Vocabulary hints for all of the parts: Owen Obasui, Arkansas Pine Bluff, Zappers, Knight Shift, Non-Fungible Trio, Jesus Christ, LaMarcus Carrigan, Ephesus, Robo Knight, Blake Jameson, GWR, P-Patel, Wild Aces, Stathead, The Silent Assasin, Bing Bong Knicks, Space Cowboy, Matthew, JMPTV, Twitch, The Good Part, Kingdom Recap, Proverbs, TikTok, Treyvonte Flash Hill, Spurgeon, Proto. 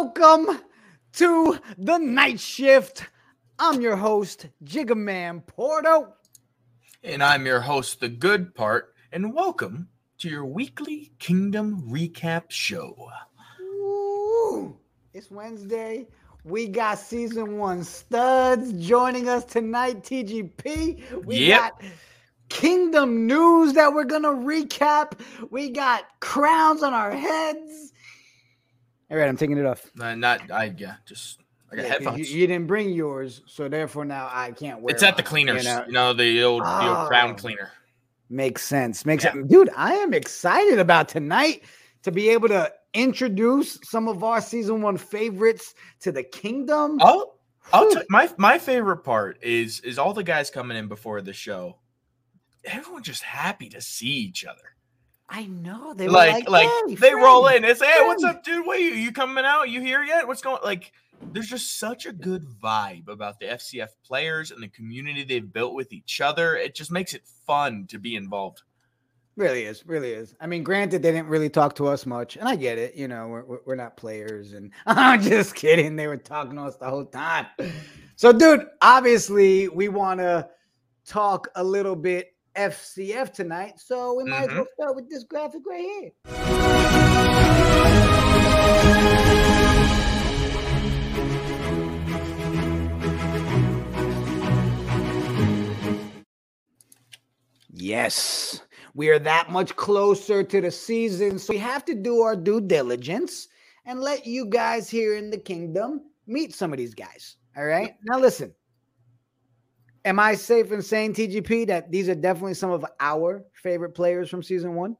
Welcome to the Night Shift. I'm your host, Jigaman Porto. And I'm your host, The Good Part. And welcome to your weekly Kingdom Recap show. Ooh, it's Wednesday. We got Season 1 studs joining us tonight, TGP. We got Kingdom news that we're going to recap. We got crowns on our heads. All right, I'm taking it off. I got headphones. You didn't bring yours, so therefore now I can't wear it. It's at the cleaners, the old crown cleaner. Makes sense. Makes sense. Dude, I am excited about tonight to be able to introduce some of our Season 1 favorites to the Kingdom. Oh, my favorite part is all the guys coming in before the show. Everyone's just happy to see each other. I know they were like, hey, they roll in and say, "Hey, what's up, dude? What you coming out? You here yet? What's going?" Like, there's just such a good vibe about the FCF players and the community they've built with each other. It just makes it fun to be involved. Really is. I mean, granted, they didn't really talk to us much, and I get it. You know, we're not players, and I'm just kidding. They were talking to us the whole time. So, dude, obviously, we want to talk a little bit FCF tonight, so we might as well start with this graphic right here. Yes, we are that much closer to the season, so we have to do our due diligence and let you guys here in the Kingdom meet some of these guys. All right, now listen. Am I safe in saying, TGP, that these are definitely some of our favorite players from Season 1?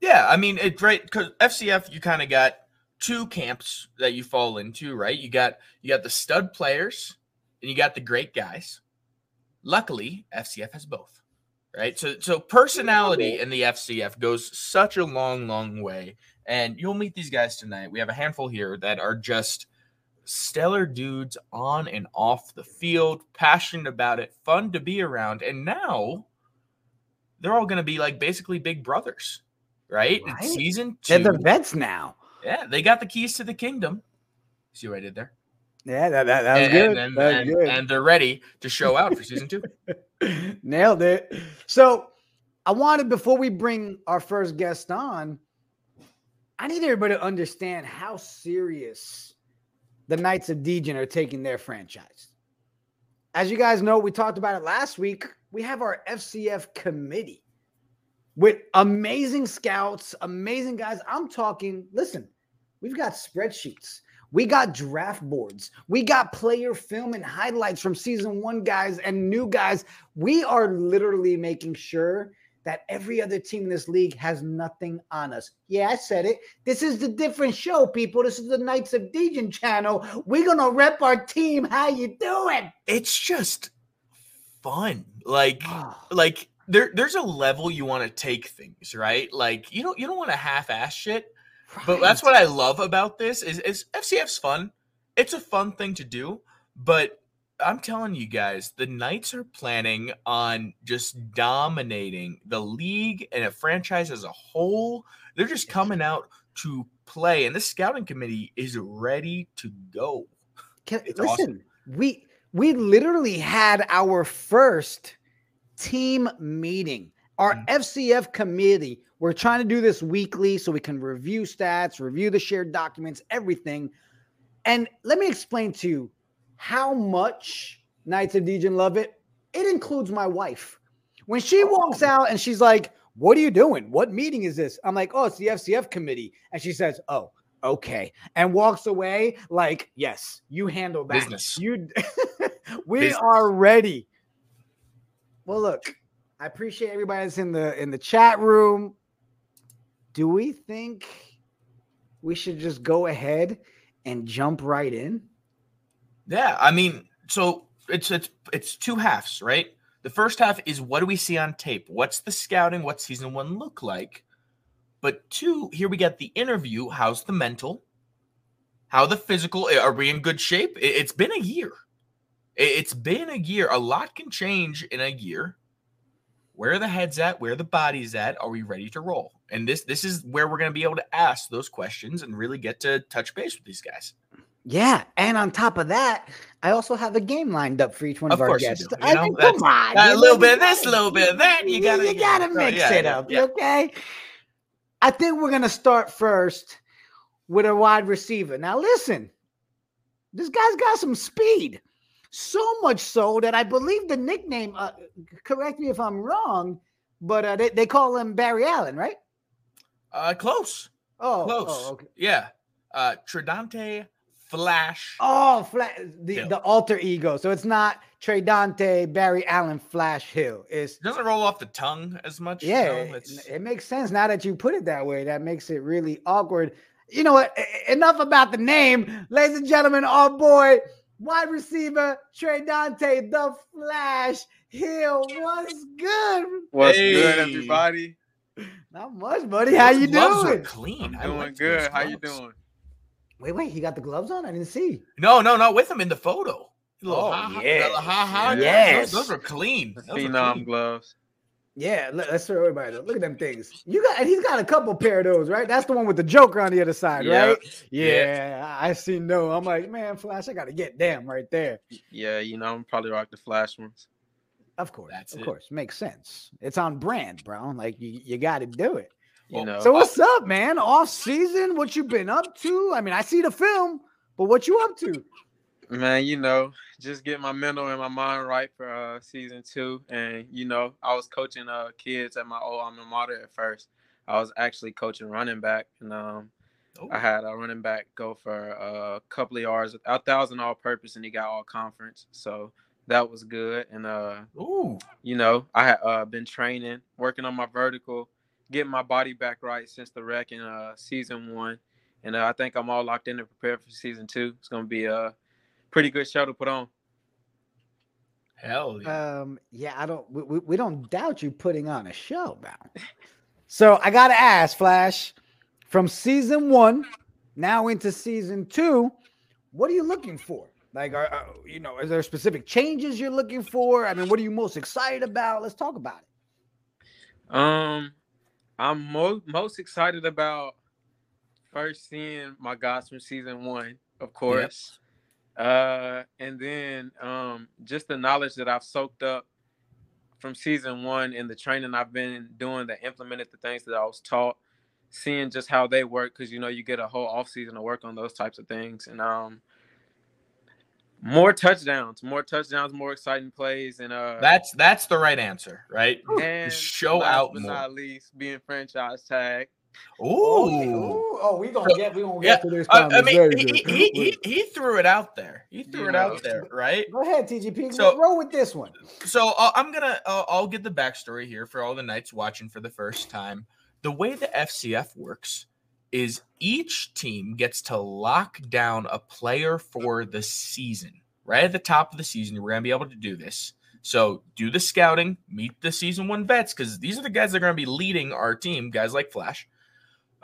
Yeah, I mean, it's right because FCF, you kind of got two camps that you fall into, right? You got the stud players and you got the great guys. Luckily, FCF has both, right? So personality in the FCF goes such a long, long way, and you'll meet these guys tonight. We have a handful here that are just stellar dudes on and off the field, passionate about it, fun to be around. And now they're all going to be like basically big brothers, right? It's Season 2. They're the vets now. Yeah, they got the keys to the Kingdom. See what I did there? Yeah, that was good. And they're ready to show out for Season 2. Nailed it. So I wanted, before we bring our first guest on, I need everybody to understand how serious the Knights of Degen are taking their franchise. As you guys know, we talked about it last week. We have our FCF committee with amazing scouts, amazing guys. I'm talking, listen, we've got spreadsheets. We got draft boards. We got player film and highlights from Season 1 guys and new guys. We are literally making sure that every other team in this league has nothing on us. Yeah, I said it. This is the different show, people. This is the Knights of Degen channel. We're going to rep our team. How you doing? It's just fun. Like there's a level you want to take things, right? Like you don't want to half-ass shit. Right. But that's what I love about this is FCF's fun. It's a fun thing to do, but I'm telling you guys, the Knights are planning on just dominating the league and a franchise as a whole. They're just coming out to play, and this scouting committee is ready to go. Listen, awesome. we literally had our first team meeting. Our FCF committee, we're trying to do this weekly so we can review stats, review the shared documents, everything. And let me explain to you how much Knights of Degen love it. It includes my wife. When she walks out and she's like, "What are you doing? What meeting is this?" I'm like, "Oh, it's the FCF committee." And she says, "Oh, okay." And walks away like, "Yes, you handle that. Business. We are ready." Well, look, I appreciate everybody that's in the chat room. Do we think we should just go ahead and jump right in? Yeah, I mean, so it's two halves, right? The first half is what do we see on tape? What's the scouting? What's Season 1 look like? But two, here we got the interview. How's the mental? How the physical? Are we in good shape? It's been a year. A lot can change in a year. Where are the heads at? Where are the bodies at? Are we ready to roll? And this is where we're going to be able to ask those questions and really get to touch base with these guys. Yeah, and on top of that, I also have a game lined up for each one of our guests. Do, I mean, come on. A little bit of this, a little bit of that. You gotta mix it up, okay? I think we're going to start first with a wide receiver. Now, listen, this guy's got some speed. So much so that I believe the nickname, correct me if I'm wrong, but they call him Barry Allen, right? Close. Oh, okay. Yeah. Treyvonte Flash. The alter ego. So it's not Treyvonte Barry Allen Flash Hill. It doesn't roll off the tongue as much. Yeah, so it makes sense now that you put it that way. That makes it really awkward. You know what? Enough about the name, ladies and gentlemen. Our boy, wide receiver Treyvonte the Flash Hill. What's good? What's good, everybody? Not much, buddy. How you doing? Clean. I'm doing good. How you doing? Wait, he got the gloves on? I didn't see. No, not with him in the photo. Yes. Those are clean. Phenom gloves. Yeah, let's show everybody. Look at them things. He's got a couple pair of those, right? That's the one with the Joker on the other side, right? Yeah. I seen those. I'm like, man, Flash, I got to get them right there. Yeah, I'm probably rock the Flash ones. Of course. Of course. Makes sense. It's on brand, bro. Like, you got to do it. So what's up, man? Off season, what you been up to? I mean, I see the film, but what you up to? Man, just get my mental and my mind right for season 2. And, I was coaching kids at my old alma mater at first. I was actually coaching running back. And I had a running back go for a couple of yards, 1,000 all-purpose, and he got all-conference. So that was good. And, I had been training, working on my vertical, getting my body back right since the wreck in season 1. And I think I'm all locked in to prepare for season 2. It's going to be a pretty good show to put on. Hell yeah. We don't doubt you putting on a show, man. So I got to ask, Flash, from season 1 now into season 2, what are you looking for? Like, is there specific changes you're looking for? I mean, what are you most excited about? Let's talk about it. I'm most excited about first seeing my guys from season 1, of course. Yep. And then just the knowledge that I've soaked up from season 1 and the training I've been doing that implemented the things that I was taught, seeing just how they work, because, you get a whole offseason to work on those types of things. And more touchdowns, more exciting plays, and that's the right answer, right? And show out more. Not least, being franchise tag. We're gonna get to this. I mean, he threw it out there. Right? Go ahead, TGP. So roll with this one. So I'll get the backstory here for all the Knights watching for the first time. The way the FCF works is each team gets to lock down a player for the season. Right at the top of the season, we're going to be able to do this. So do the scouting, meet the season 1 vets, because these are the guys that are going to be leading our team, guys like Flash.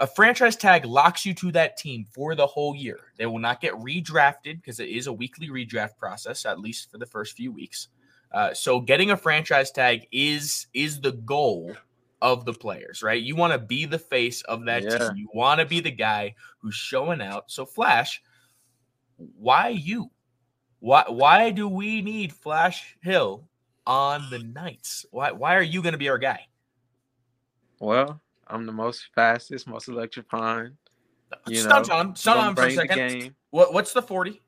A franchise tag locks you to that team for the whole year. They will not get redrafted because it is a weekly redraft process, at least for the first few weeks. So getting a franchise tag is the goal of the players, right? You want to be the face of that team. You want to be the guy who's showing out. So Flash, why you? Why do we need Flash Hill on the Knights? Why are you going to be our guy? Well, I'm the most fastest, most electrifying. Stun on for a second. Game. What's the 40?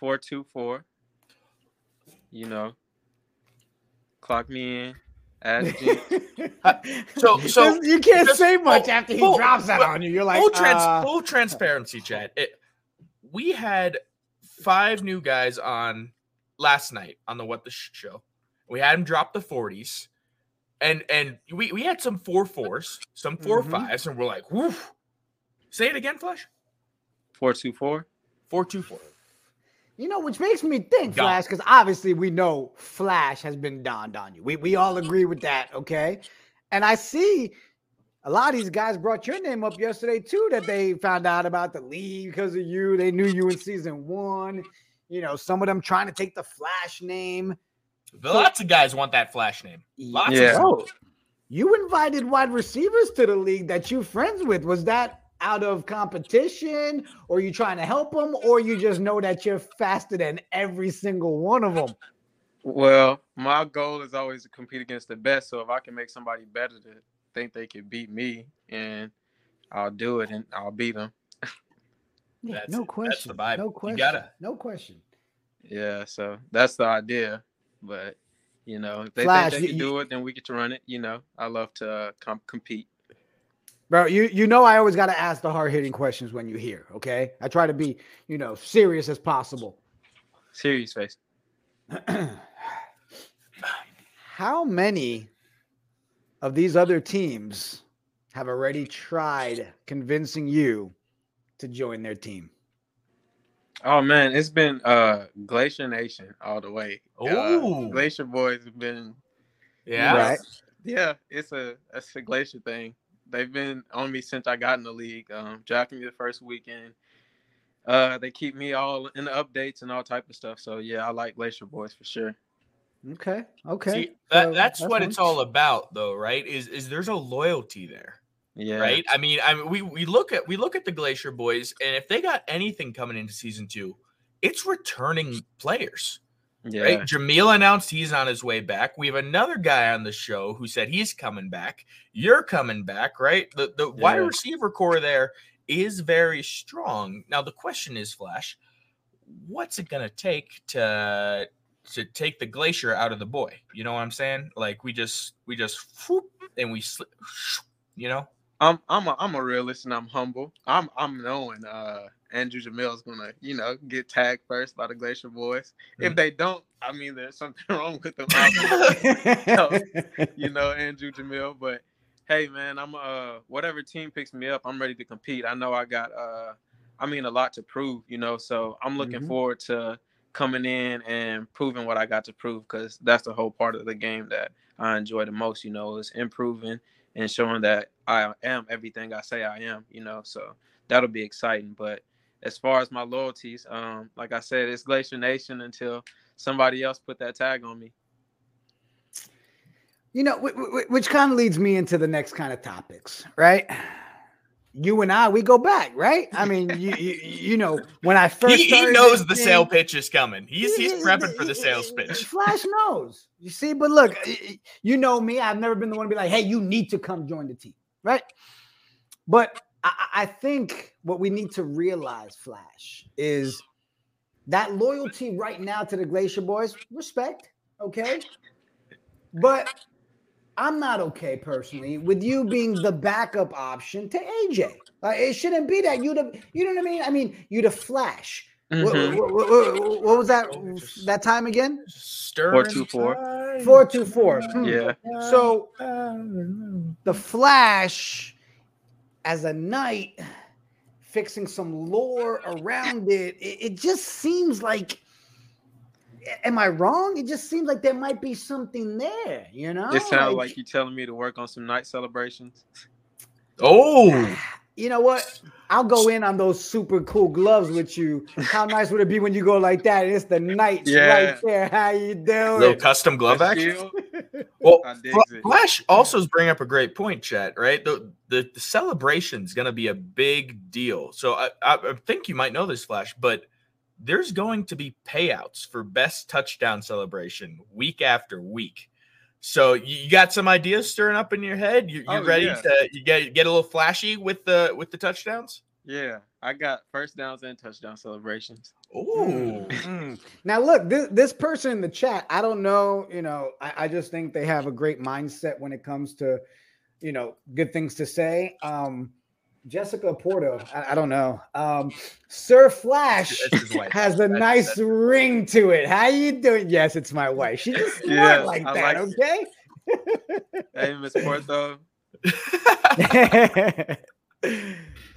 4.24. Clock me in. So you can't say much after he drops that on you. You're like full transparency, Chad. We had 5 new guys on last night on the What the Show. We had them drop the 40s, and we had some 4.4s, some 4.5s, and we're like, woof. Say it again, Flash. 4.24. 4.24. Which makes me think, Flash, because obviously we know Flash has been donned on you. We all agree with that, okay? And I see a lot of these guys brought your name up yesterday, too, that they found out about the league because of you. They knew you in season 1. Some of them trying to take the Flash name. Lots of guys want that Flash name. Lots of guys. You invited wide receivers to the league that you're friends with. Was that out of competition, or you trying to help them, or you just know that you're faster than every single one of them? Well, my goal is always to compete against the best. So if I can make somebody better to think they can beat me, and I'll do it and I'll beat them. Yeah, no question. That's the vibe. No question. You gotta. No question. Yeah, so that's the idea. But, you know, if they think they can do it, then we get to run it. You know, I love to compete. Bro, you know I always got to ask the hard-hitting questions when you hear, okay? I try to be, you know, serious as possible. Serious face. How many of these other teams have already tried convincing you to join their team? Oh, man, it's been Glacier Nation all the way. Oh, Glacier Boys have been. Yeah. Right. Yeah, it's a Glacier thing. They've been on me since I got in the league. Drafting me the first weekend. They keep me all in the updates and all type of stuff. So, yeah, I like Glacier Boys for sure. Okay. Okay. See, that's what it's all about, though, right? Is there's a loyalty there. Yeah. Right. I mean, we look at the Glacier Boys, and if they got anything coming into season two, it's returning players. Yeah. Right. Jameel announced he's on his way back. We have another guy on the show who said he's coming back. You're coming back, right? The wide receiver core there is very strong. Now the question is, Flash, what's it gonna take to take the Glacier out of the boy? You know what I'm saying? Like we just whoop, and we slip, you know. I'm a realist and I'm humble. I'm knowing Andrew Jameel is gonna, you know, get tagged first by the Glacier Boys. Mm-hmm. If they don't, I mean, there's something wrong with them. You know, Andrew Jameel. But hey, man, I'm whatever team picks me up, I'm ready to compete. I know I got a lot to prove, you know. So I'm looking forward to coming in and proving what I got to prove, because that's the whole part of the game that I enjoy the most. You know, is improving and showing that I am everything I say I am, you know, so that'll be exciting. But as far as my loyalties, like I said, it's Glacier Nation until somebody else put that tag on me. You know, which kind of leads me into the next kind of topics, right? You and I, we go back, right? I mean, you know, when I first he knows the sale pitch is coming. He's prepping for the sales pitch. Flash knows, you see. But look, you know me. I've never been the one to be like, hey, you need to come join the team, right? But I think what we need to realize, Flash, is that loyalty right now to the Glacier Boys, respect, okay? But I'm not okay personally with you being the backup option to AJ. It shouldn't be that you know what I mean. I mean, you the Flash. Mm-hmm. What was that time again? 424. Yeah. So the Flash, as a Knight, fixing some lore around it. It just seems like. Am I wrong? It just seems like there might be something there, you know? It sounds like you're telling me to work on some Night celebrations. Oh! You know what? I'll go in on those super cool gloves with you. How nice would it be when you go like that? It's the Knights right there. How you doing? Little custom glove action. Well, Flash also is bringing up a great point, Chad, right? The celebration's going to be a big deal. So I think you might know this, Flash, but there's going to be payouts for best touchdown celebration week after week. So you got some ideas stirring up in your head? You ready to you get a little flashy with the touchdowns? Yeah, I got first downs and touchdown celebrations. Ooh. Now look, this person in the chat, I don't know, you know, I just think they have a great mindset when it comes to, you know, good things to say. Jessica Porto, I don't know. Sir Flash has a nice ring to it. How you doing? Yes, it's my wife. She just smart like that, okay? Hey, Miss Porto.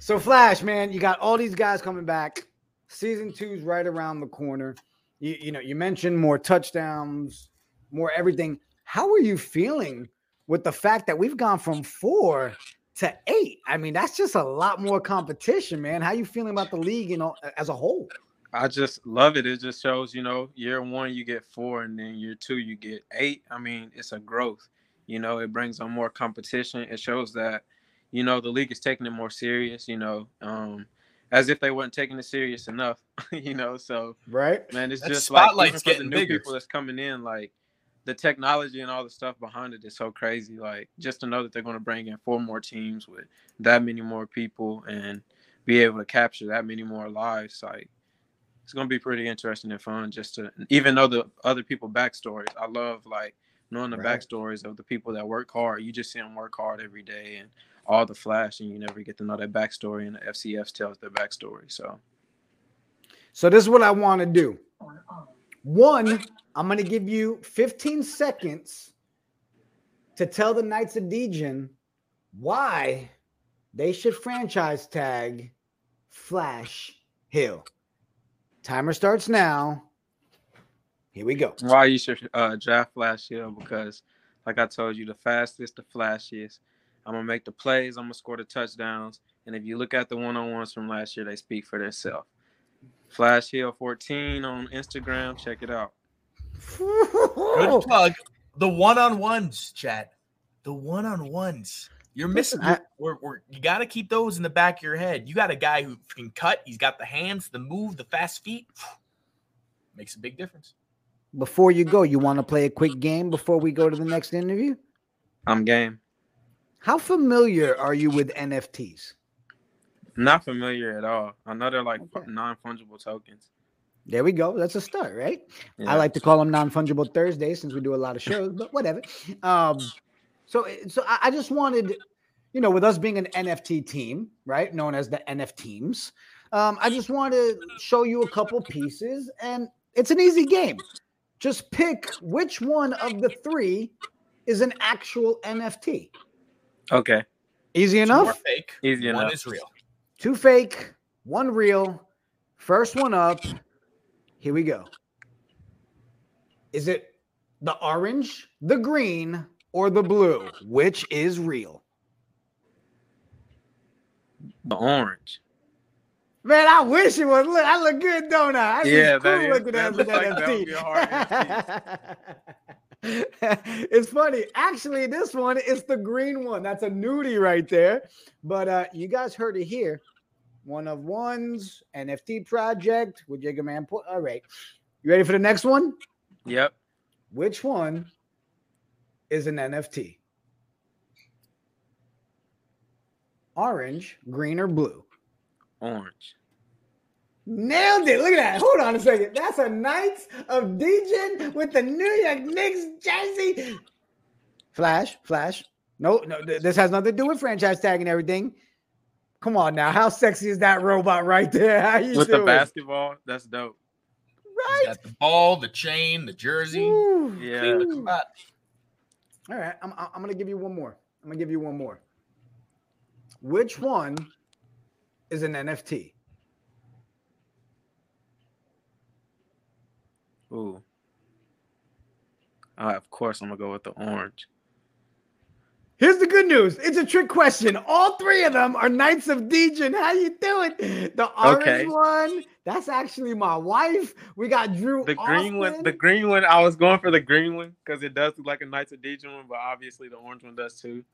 So Flash, man, you got all these guys coming back. Season 2's right around the corner. You know, you mentioned more touchdowns, more everything. How are you feeling with the fact that we've gone from 4 to 8? I mean, that's just a lot more competition, man. How you feeling about the league, you know, as a whole? I just love it. It just shows, you know, year 1 you get 4, and then year 2 you get 8. I mean, it's a growth. You know, it brings on more competition. It shows that, you know, the league is taking it more serious, you know, as if they weren't taking it serious enough, you know. So, right, man, it's that just spotlight's like getting for the new bigger. People that's coming in, like the technology and all the stuff behind it is so crazy. Like, just to know that they're going to bring in 4 more teams with that many more people and be able to capture that many more lives, like, it's going to be pretty interesting and fun just to even know the other people's backstories. I love, like, knowing the backstories of the people that work hard. You just see them work hard every day and all the flash, and you never get to know that backstory, and the FCF tells their backstory. So this is what I want to do. One, I'm going to give you 15 seconds to tell the Knights of Degen why they should franchise tag Flash Hill. Timer starts now. Here we go. Why you should draft Flash Hill, because like I told you, the fastest, the flashiest. I'm going to make the plays. I'm going to score the touchdowns. And if you look at the one-on-ones from last year, they speak for themselves. Flash Hill 14 on Instagram. Check it out. Good plug. The one-on-ones, chat. The one-on-ones. You're missing. You got to keep those in the back of your head. You got a guy who can cut. He's got the hands, the move, the fast feet. Makes a big difference. Before you go, you want to play a quick game before we go to the next interview? I'm game. How familiar are you with NFTs? Not familiar at all. I know they're like non-fungible tokens. There we go. That's a start, right? Yeah. I like to call them non-fungible Thursdays since we do a lot of shows, but whatever. So I just wanted, you know, with us being an NFT team, right, known as the NF teams, I just want to show you a couple pieces, and it's an easy game. Just pick which one of the 3 is an actual NFT. Okay. Easy enough? 2 are fake. Easy enough. 1 is real. 2 fake, 1 real. First one up. Here we go. Is it the orange, the green, or the blue? Which is real? The orange. Man, I wish it was. Look, I look good, don't I? Yeah, cool looking at that NFT. It's funny. Actually, this one is the green one. That's a nudie right there. But you guys heard it here. One of ones, NFT project with Jigaman Porto. All right. You ready for the next one? Yep. Which one is an NFT? Orange, green, or blue? Orange. Nailed it. Look at that. Hold on a second. That's a Knights of Degen with the New York Knicks jersey. Flash. No, this has nothing to do with franchise tag and everything. Come on now. How sexy is that robot right there? How you with doing? The basketball? That's dope. Right? He's got the ball, the chain, the jersey. Ooh, yeah. All right. I'm going to give you one more. Which one is an NFT? Ooh. Of course, I'm going to go with the orange. Here's the good news. It's a trick question. All 3 of them are Knights of Degen. How you doing? The orange one, that's actually my wife. We got Drew Austin. The green one, I was going for the green one because it does look like a Knights of Degen one, but obviously the orange one does too.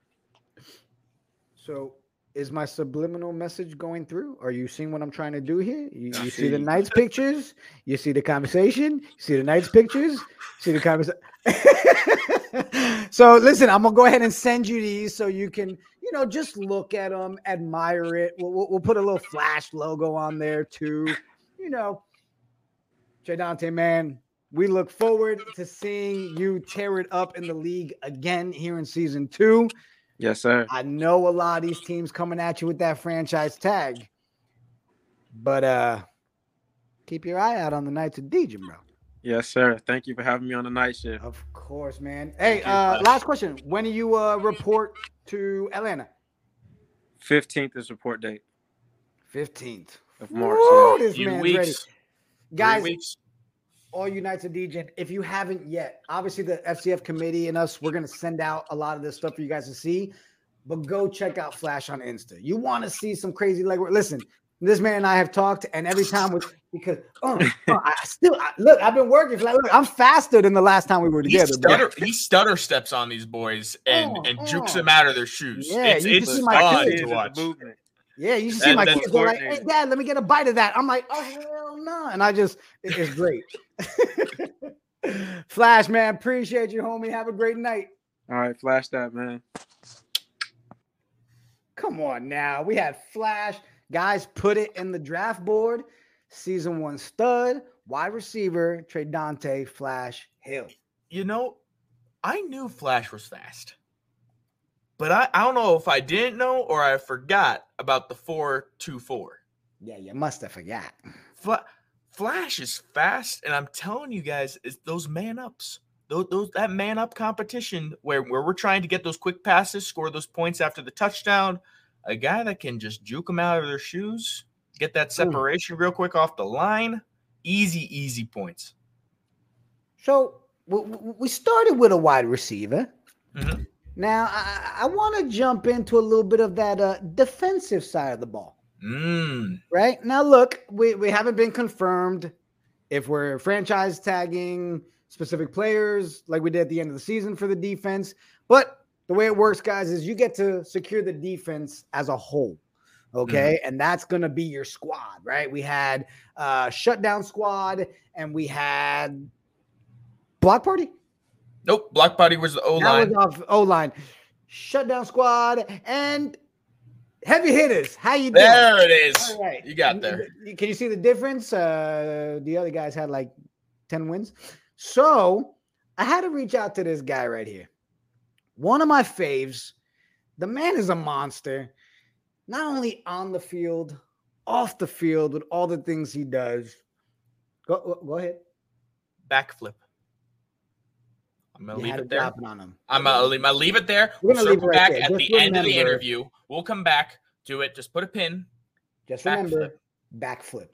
So is my subliminal message going through? Are you seeing what I'm trying to do here? You see the Knights pictures. You see the conversation. You see the Knights pictures. See the conversation. So listen, I'm going to go ahead and send you these so you can, you know, just look at them, admire it. We'll put a little Flash logo on there too. You know, Treyvonte, man, we look forward to seeing you tear it up in the league again here in season 2. Yes, sir. I know a lot of these teams coming at you with that franchise tag, but keep your eye out on the Knights of Degen, bro. Yes, sir. Thank you for having me on the Night Shift. Of course, man. Hey, last question. When do you report to Atlanta? 15th is report date. 15th of March. Woo, yeah. This man's ready. Guys, all you Knights of Degen, if you haven't yet, obviously the FCF committee and us, we're going to send out a lot of this stuff for you guys to see, but go check out Flash on Insta. You want to see some crazy legwork. Listen, This man and I have talked, and every time with because look, I've been working. Look, I'm faster than the last time we were together. He stutter steps on these boys and jukes them out of their shoes. Yeah, it's fun to watch. Yeah, you should see my kids go like, "Hey, Dad, let me get a bite of that." I'm like, "Oh hell no!" And it's great. Flash, man, appreciate you, homie. Have a great night. All right, Flash that, man. Come on now, we had Flash. Guys, put it in the draft board. Season 1 stud, wide receiver, Treyvonte Flash Hill. You know, I knew Flash was fast. But I don't know if I didn't know or I forgot about the 4.24. Yeah, you must have forgot. Flash is fast, and I'm telling you guys, it's those man-ups. That man-up competition where we're trying to get those quick passes, score those points after the touchdown. A guy that can just juke them out of their shoes, get that separation real quick off the line, easy points. So we started with a wide receiver. Mm-hmm. Now I want to jump into a little bit of that defensive side of the ball. Right now, look, we haven't been confirmed if we're franchise tagging specific players like we did at the end of the season for the defense, but the way it works, guys, is you get to secure the defense as a whole, okay? And that's going to be your squad, right? We had shutdown squad, and we had block party. Nope, block party was the O-line. That was O-line. Shutdown squad, and heavy hitters. How you doing? There it is. All right. You got there. Can you see the difference? The other guys had like 10 wins. So I had to reach out to this guy right here. One of my faves. The man is a monster, not only on the field, off the field with all the things he does. Go ahead. Backflip. I'm going to leave it there. I'm going to leave it there. We'll circle back at the end of the interview. We'll come back to it. Just put a pin. Just remember, backflip.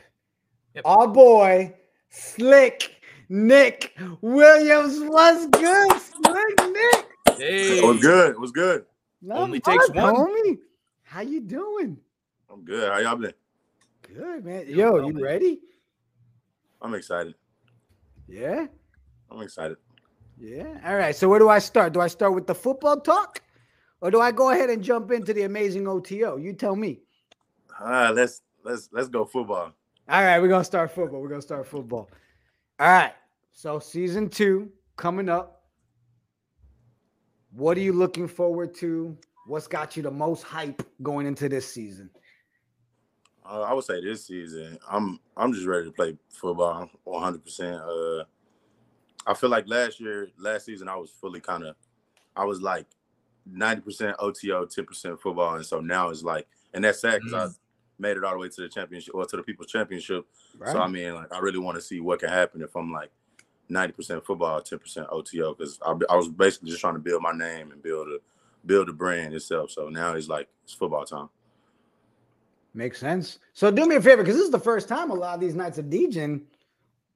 Yep. Our boy, Slick Nick Williams, was good. Slick Nick. Hey. It was good. It was good. Only takes one. Homie. How you doing? I'm good. How y'all been? Good, man. Yo, you ready? I'm excited. Yeah? I'm excited. Yeah? All right. So where do I start? Do I start with the football talk? Or do I go ahead and jump into the amazing OTO? You tell me. All right. Let's go football. All right. We're going to start football. We're going to start football. All right. So season 2 coming up. What are you looking forward to? What's got you the most hype going into this season? I would say this season, I'm just ready to play football 100%. I feel like last season, I was fully I was like 90% OTO, 10% football. And so now it's like, and that's sad because I made it all the way to the championship or to the People's Championship. Right. So, I mean, like, I really want to see what can happen if I'm like, 90% football, 10% OTO, because I was basically just trying to build my name and build a brand itself. So now it's football time. Makes sense. So do me a favor, because this is the first time a lot of these Knights of Degen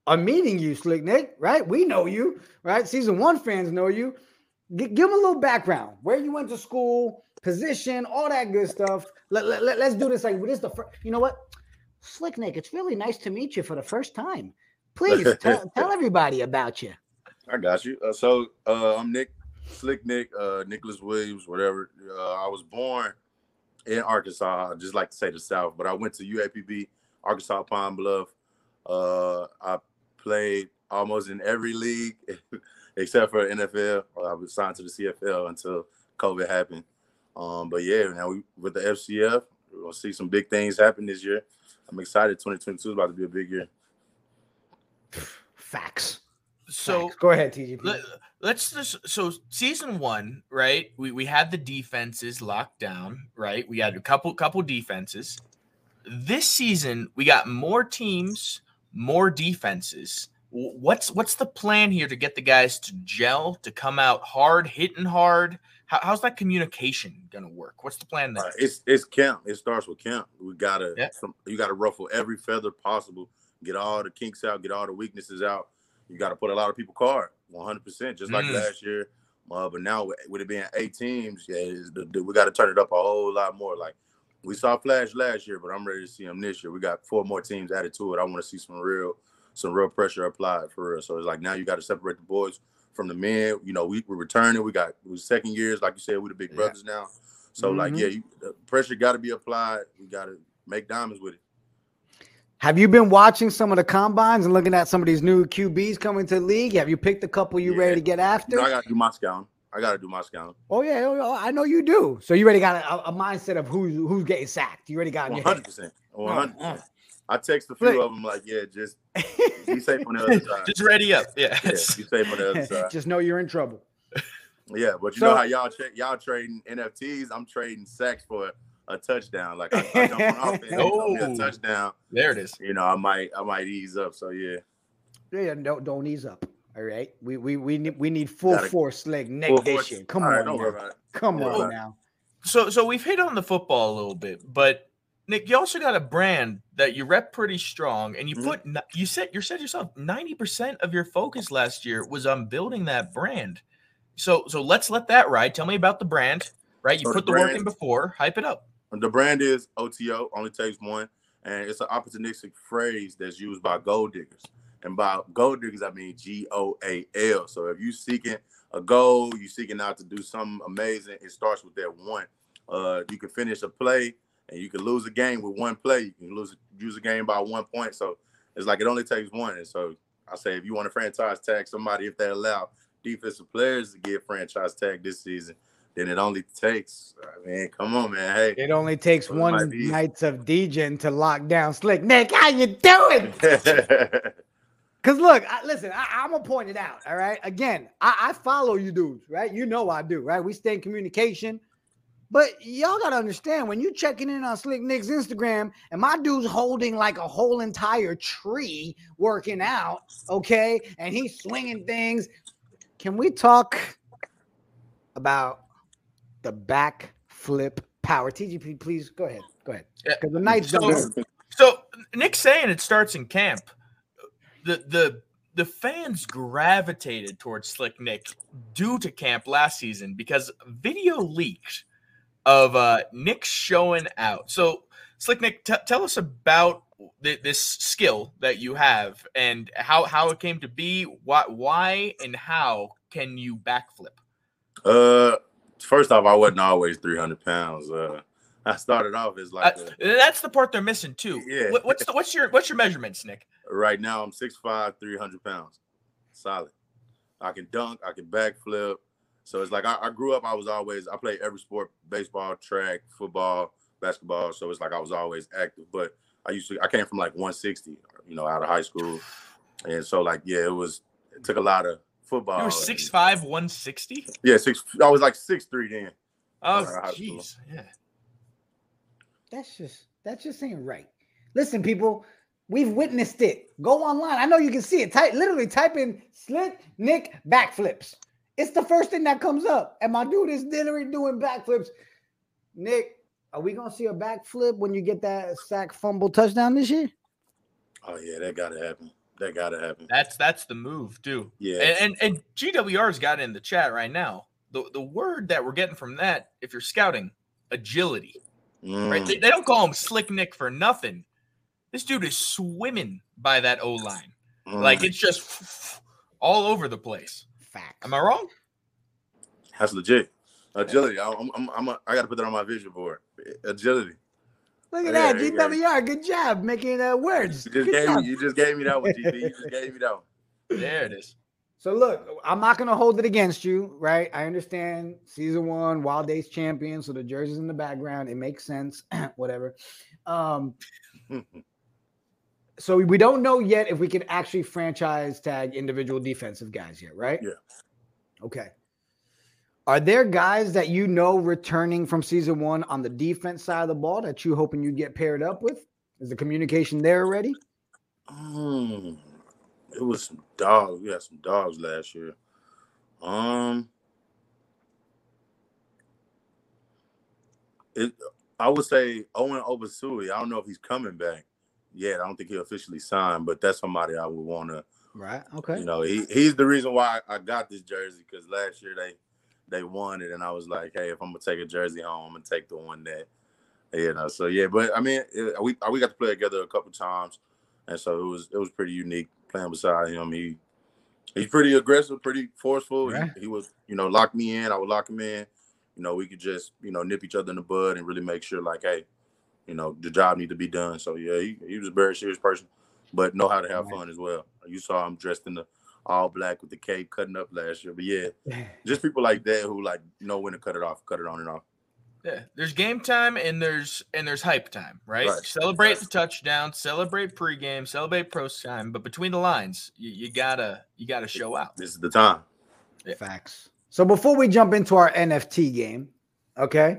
are meeting you, Slick Nick, right? We know you, right? Season 1 fans know you. Give them a little background, where you went to school, position, all that good stuff. Let's do this. Like, this is the first. You know what? Slick Nick, it's really nice to meet you for the first time. Please tell everybody about you. I got you. So I'm Slick Nick, Nicholas Williams, whatever. I was born in Arkansas. I just like to say the South, but I went to UAPB, Arkansas Pine Bluff. I played almost in every league except for NFL. I was signed to the CFL until COVID happened. But yeah, now with the FCF, we're going to see some big things happen this year. I'm excited. 2022 is about to be a big year. Facts. So go ahead, TGP. Let's just season 1, right? We had the defenses locked down, right? We had a couple defenses. This season, we got more teams, more defenses. What's the plan here to get the guys to gel, to come out hard, hitting hard? How's that communication gonna work? What's the plan there? It's camp. It starts with camp. We gotta you gotta ruffle every feather possible. Get all the kinks out, get all the weaknesses out. You got to put a lot of people card 100%, just like last year. But now with it being 8 teams, we got to turn it up a whole lot more. Like we saw Flash last year, but I'm ready to see him this year. We got four more teams added to it. I want to see some real pressure applied for real. So it's like now you got to separate the boys from the men. You know, we're returning. We second years, like you said, we're the big brothers now. So the pressure got to be applied. We got to make diamonds with it. Have you been watching some of the combines and looking at some of these new QBs coming to the league? Have you picked a couple you ready to get after? You know, I got to do my scouting. Oh yeah, I know you do. So you already got a mindset of who's getting sacked. You already got 100%. 100%. I text a few of them like, just be safe on the other side. Just ready up. Yeah, be safe on the other side. Just know you're in trouble. Yeah, but you know how y'all trading NFTs. I'm trading sacks for a touchdown. Like I jump on offense, a touchdown. There it is. You know, I might ease up. So yeah. No, don't ease up. All right, we need full force, Slick Nick this year. Come on, now. Come on now. So we've hit on the football a little bit, but Nick, you also got a brand that you rep pretty strong, and you said yourself 90% of your focus last year was on building that brand. So let's let that ride. Tell me about the brand, right? You put the work in before, hype it up. The brand is OTO, only takes one, and it's an opportunistic phrase that's used by gold diggers. And by gold diggers, I mean GOAL. So if you're seeking a goal, you're seeking out to do something amazing, it starts with that one. You can finish a play, and you can lose a game with one play. You can lose a game by 1 point. So it's like it only takes one. And so I say if you want to franchise tag somebody, if they allow defensive players to get franchise tag this season, then it only takes, I mean, come on, man. Hey, it only takes one Knights of Degen to lock down Slick Nick. How you doing? Because, look, I'm going to point it out, all right? Again, I follow you dudes, right? You know I do, right? We stay in communication. But y'all got to understand, when you checking in on Slick Nick's Instagram and my dude's holding like a whole entire tree working out, okay? And he's swinging things. Can we talk about the backflip power? TGP, please, go ahead. Go ahead. Because the Knights don't. So Nick's saying it starts in camp. The fans gravitated towards Slick Nick due to camp last season because video leaked of Nick showing out. So, Slick Nick, tell us about this skill that you have and how it came to be. Why and how can you backflip? First off, I wasn't always 300 pounds. I started off as like that's the part they're missing too. Yeah. What's your measurements, Nick? Right now, I'm 6'5", 300 pounds. Solid. I can dunk. I can backflip. So it's like I grew up, I played every sport, baseball, track, football, basketball. So it's like I was always active. But I came from like 160, you know, out of high school. And so like, it took a lot of football. You were 6'5", 160? Yeah, I was like 6'3" then. Oh, jeez. Yeah. That's just ain't right. Listen, people. We've witnessed it. Go online. I know you can see it. Literally type in Slick Nick backflips. It's the first thing that comes up. And my dude is literally doing backflips. Nick, are we going to see a backflip when you get that sack fumble touchdown this year? Oh, yeah, that got to happen. That's the move, too. Yeah. And GWR's got it in the chat right now. The word that we're getting from that, if you're scouting, agility. Mm. Right? They don't call him Slick Nick for nothing. This dude is swimming by that O-line. Like, it's just all over the place. Fact. Am I wrong? That's legit. Agility. I got to put that on my vision board. Agility. Look at that, GWR. Good job making words. You just gave me that one, GD. You just gave me that one. There it is. So, look, I'm not going to hold it against you, right? I understand season one, Wild Aces champion, so the jersey's in the background. It makes sense. Whatever. So we don't know yet if we can actually franchise tag individual defensive guys here, right? Yeah. Okay. Are there guys that you know returning from season one on the defense side of the ball that you're hoping you'd get paired up with? Is the communication there already? It was some dogs. We had some dogs last year. I would say Owen Obasui. I don't know if he's coming back. Yeah, I don't think he officially signed, but that's somebody I would want to. Right. Okay. You know, he's the reason why I got this jersey because last year they won it, and I was like, hey, if I'm gonna take a jersey home, I'm gonna take the one that You know, so yeah, but I mean, we got to play together a couple times, and so it was pretty unique playing beside him. He's pretty aggressive, pretty forceful. Right. He was, lock me in, I would lock him in. We could just, nip each other in the bud and really make sure, like, hey, the job need to be done. So yeah, he was a very serious person, but know how to have fun as well. You saw him dressed in the all black with the cape, cutting up last year. But yeah, just people like that who like know when to cut it off, cut it on and off. Yeah, there's game time and there's hype time, right? Celebrate the touchdown, celebrate pregame, celebrate post time, but between the lines, you gotta show out. This is the time. Yeah. Facts. So before we jump into our NFT game, okay,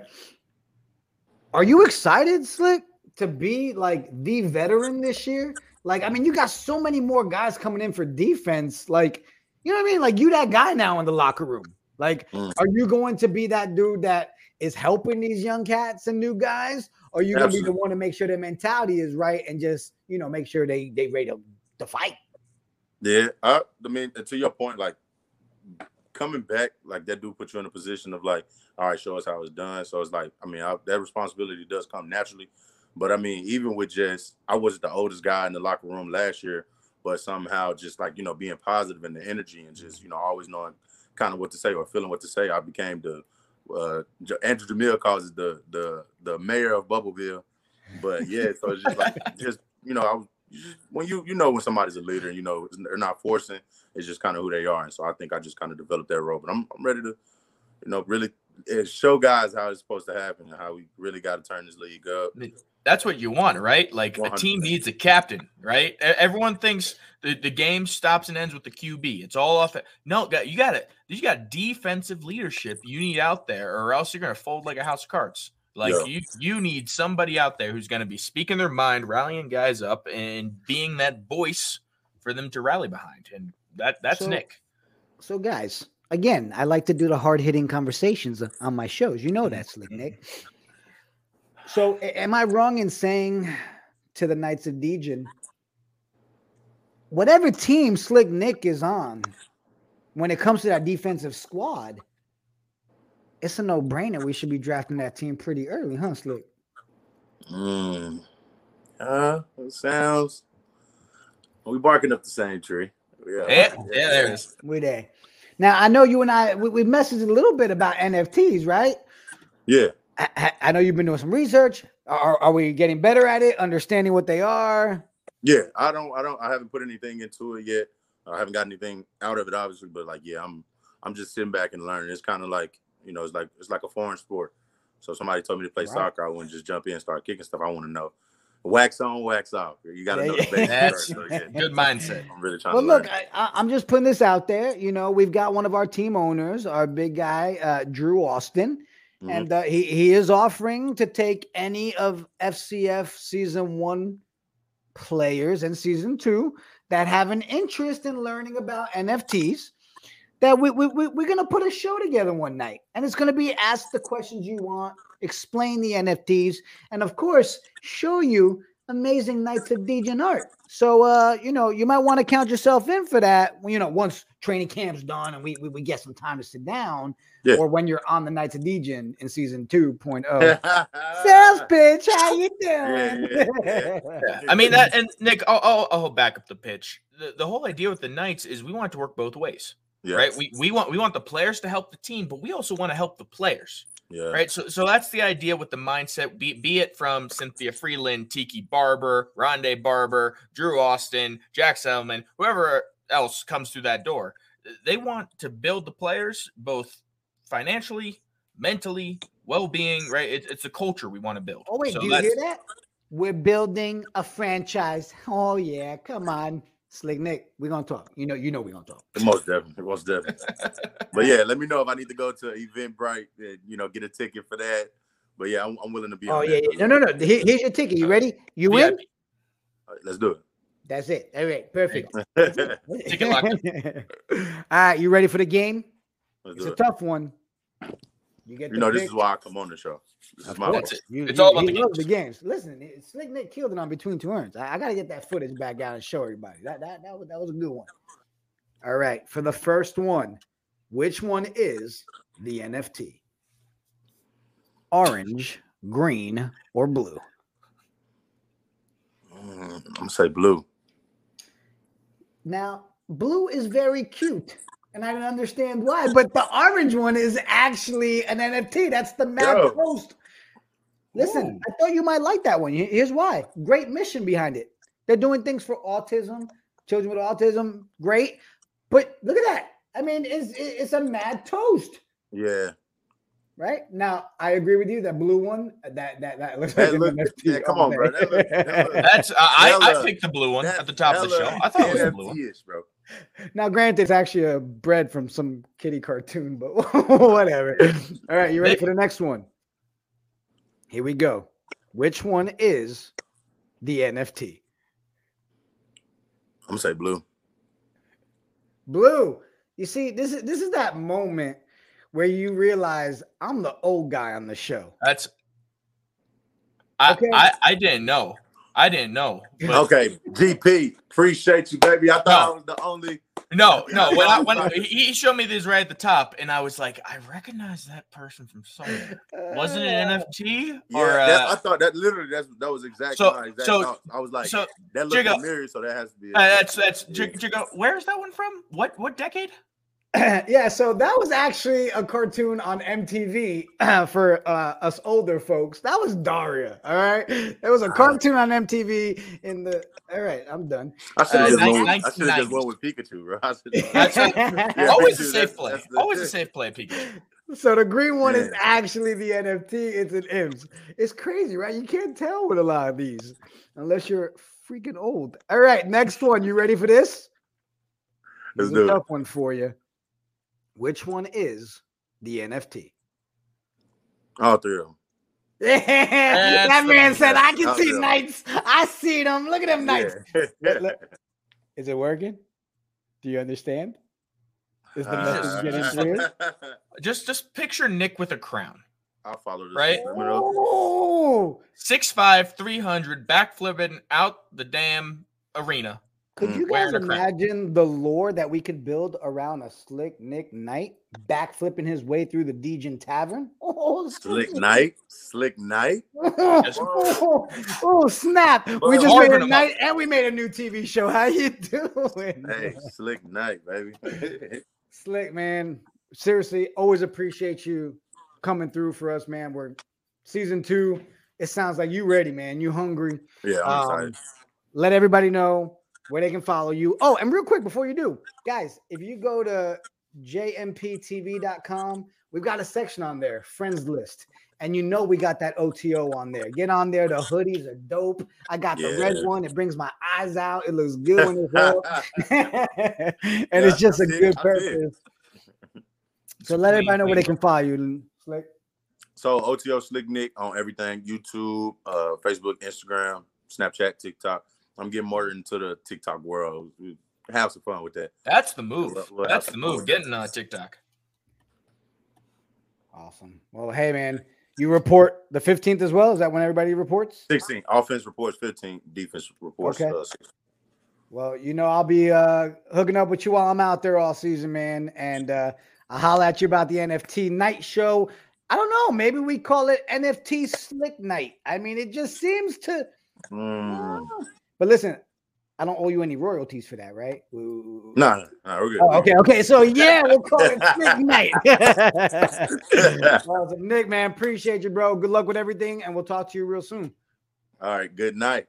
are you excited, Slick, to be like the veteran this year? Like, I mean, you got so many more guys coming in for defense. Like, you know what I mean? Like, you that guy now in the locker room. Like, are you going to be that dude that is helping these young cats and new guys, or you gonna be the one to make sure their mentality is right and just make sure they ready to fight? Yeah, I mean, to your point, like coming back, like that dude put you in a position of like, all right, show us how it's done. So it's like, I mean, that responsibility does come naturally, but I mean, even with just, I wasn't the oldest guy in the locker room last year, but somehow just like being positive and the energy and just always knowing kind of what to say or feeling what to say, I became the Andrew Jameel calls it the mayor of Bubbleville, but yeah, so it's just like I was, when when somebody's a leader, they're not forcing, it's just kind of who they are, and so I think I just kind of developed that role. But I'm ready to, really show guys how it's supposed to happen and how we really got to turn this league up. That's what you want, right? Like 100%. A team needs a captain, right? Everyone thinks the game stops and ends with the QB. It's all off. No, you got defensive leadership you need out there, or else you're going to fold like a house of cards. Like you need somebody out there who's going to be speaking their mind, rallying guys up, and being that voice for them to rally behind. And that's Nick. So guys, again, I like to do the hard-hitting conversations on my shows. You know that, Slick Nick. So am I wrong in saying to the Knights of Degen, whatever team Slick Nick is on, when it comes to that defensive squad, it's a no-brainer. We should be drafting that team pretty early, huh, Slick? It sounds. We barking up the same tree. Yeah, there it is. We're there. Now, I know you and I, we messaged a little bit about NFTs, right? Yeah. I know you've been doing some research. Are we getting better at it? Understanding what they are? Yeah, I haven't put anything into it yet. I haven't got anything out of it, obviously. But like, yeah, I'm just sitting back and learning. It's kind of like, it's like a foreign sport. So somebody told me to play soccer. I wouldn't just jump in and start kicking stuff. I want to know. Wax on, wax off. You got to know the basics. That's first, good mindset. I'm really trying to learn. Look, I'm just putting this out there. We've got one of our team owners, our big guy, Drew Austin. Mm-hmm. And he is offering to take any of FCF season 1 players and season 2 that have an interest in learning about NFTs. That we're going to put a show together one night, and it's going to be ask the questions you want, explain the NFTs, and of course, show you amazing Knights of Degen art. So, you might want to count yourself in for that. Once training camp's done and we get some time to sit down, or when you're on the Knights of Degen in season 2.0. Sales pitch, how you doing? Yeah. I mean that, and Nick, I'll back up the pitch. The whole idea with the Knights is we want it to work both ways. Yes. Right, we want the players to help the team, but we also want to help the players. Yeah. Right, so that's the idea with the mindset. Be it from Cynthia Freeland, Tiki Barber, Rondé Barber, Drew Austin, Jack Settleman, whoever else comes through that door. They want to build the players both financially, mentally, well-being. Right, it's a culture we want to build. Oh wait, do you hear that? We're building a franchise. Oh yeah, come on. Slick Nick, we're going to talk. We're going to talk. Most definitely. But, yeah, let me know if I need to go to Eventbrite and, get a ticket for that. But, yeah, I'm willing to be on that. No. Here's your ticket. You ready? You win? All right, let's do it. That's it. All right, perfect. Ticket locked. All right, you ready for the game? It's a tough one. You get this is why I come on the show. This is my work. It's all about the games. Listen, Slick Nick killed it on Between Two Urns. I got to get that footage back out and show everybody. That was a good one. All right, for the first one, which one is the NFT? Orange, green, or blue? I'm going to say blue. Now, blue is very cute, and I don't understand why, but the orange one is actually an NFT. That's the Mad Post. Listen, ooh. I thought you might like that one. Here's why. Great mission behind it. They're doing things for autism, children with autism. Great. But look at that. I mean, it's a mad toast. Yeah. Right? Now, I agree with you. That blue one, that looks like an NFT. Yeah, come on, bro. I picked the blue one at the top of the show. I thought it was the blue one. Bro. Now, granted, it's actually a bread from some kitty cartoon, but whatever. All right, you ready for the next one? Here we go. Which one is the NFT? I'm going to say blue. Blue. You see, this is that moment where you realize I'm the old guy on the show. That's I didn't know. I didn't know. But. Okay, GP, appreciate you, baby. I thought I was the only. No. When he showed me this right at the top, and I was like, I recognize that person from somewhere. Wasn't it an NFT? Yeah, or I thought that literally that was exactly. So I was like, that looks familiar, so that has to be. That's Jigo. Where is that one from? What decade? Yeah, so that was actually a cartoon on MTV for us older folks. That was Daria, all right? It was a cartoon on MTV in the – all right, I'm done. I should have just went with Pikachu, bro. Always a safe play. Always a safe play, Pikachu. So the green one is actually the NFT. It's an IMS. It's crazy, right? You can't tell with a lot of these unless you're freaking old. All right, next one. You ready for this? Let's do it. Here's a tough one for you. Which one is the NFT? All three of them. Yeah, that man said, I can see Knights. I see them. Look at them Knights. Yeah. Look. Is it working? Do you understand? Is the message getting through? Just picture Nick with a crown. I'll follow this. Right? Oh. 6'5", 300, backflipping out the damn arena. Could you guys imagine the lore that we could build around a Slick Nick Knight backflipping his way through the Degen Tavern? Oh, Slick Nick. Oh, snap. We just made a night and we made a new TV show. How you doing? Hey, Slick Nick, baby. Slick, man. Seriously, always appreciate you coming through for us, man. We're season 2. It sounds like you ready, man. You hungry. Yeah, I'm excited. Let everybody know where they can follow you. Oh, and real quick before you do, guys, if you go to jmptv.com, we've got a section on there, friends list. And you know we got that OTO on there. Get on there. The hoodies are dope. I got the red one. It brings my eyes out. It looks good when it's out. And it's just a good purpose. So let everybody know where they can follow you, Slick. So OTO Slick Nick on everything, YouTube, Facebook, Instagram, Snapchat, TikTok. I'm getting more into the TikTok world. We have some fun with that. That's the move. That's the move. Getting on TikTok. Awesome. Well, hey, man, you report the 15th as well? Is that when everybody reports? 16. Offense reports 15. Defense reports 16. Well, you know, I'll be hooking up with you while I'm out there all season, man. And I'll holler at you about the NFT night show. I don't know. Maybe we call it NFT Slick Night. I mean, it just seems to But listen, I don't owe you any royalties for that, right? No, we're good. Oh, okay. So, yeah, we'll call it Slick Night. Well, Nick, man, appreciate you, bro. Good luck with everything, and we'll talk to you real soon. All right, good night.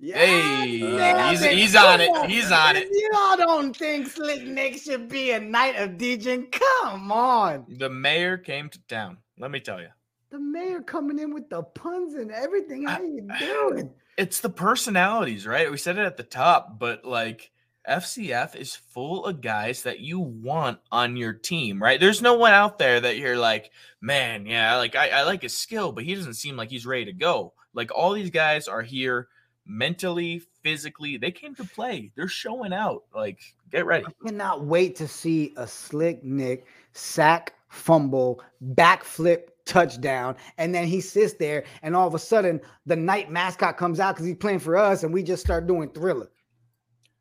Yeah, hey, he's on it. He's on it. Y'all don't think Slick Nick should be a Knight of Degen? Come on. The mayor came to town. Let me tell you. The mayor coming in with the puns and everything. How you doing? It's the personalities, right? We said it at the top, but like FCF is full of guys that you want on your team, right? There's no one out there that you're like, man, yeah, like I like his skill, but he doesn't seem like he's ready to go. Like all these guys are here mentally, physically. They came to play. They're showing out. Like, get ready. I cannot wait to see a Slick Nick sack, fumble, backflip, touchdown, and then he sits there and all of a sudden the Knight mascot comes out because he's playing for us and we just start doing Thriller.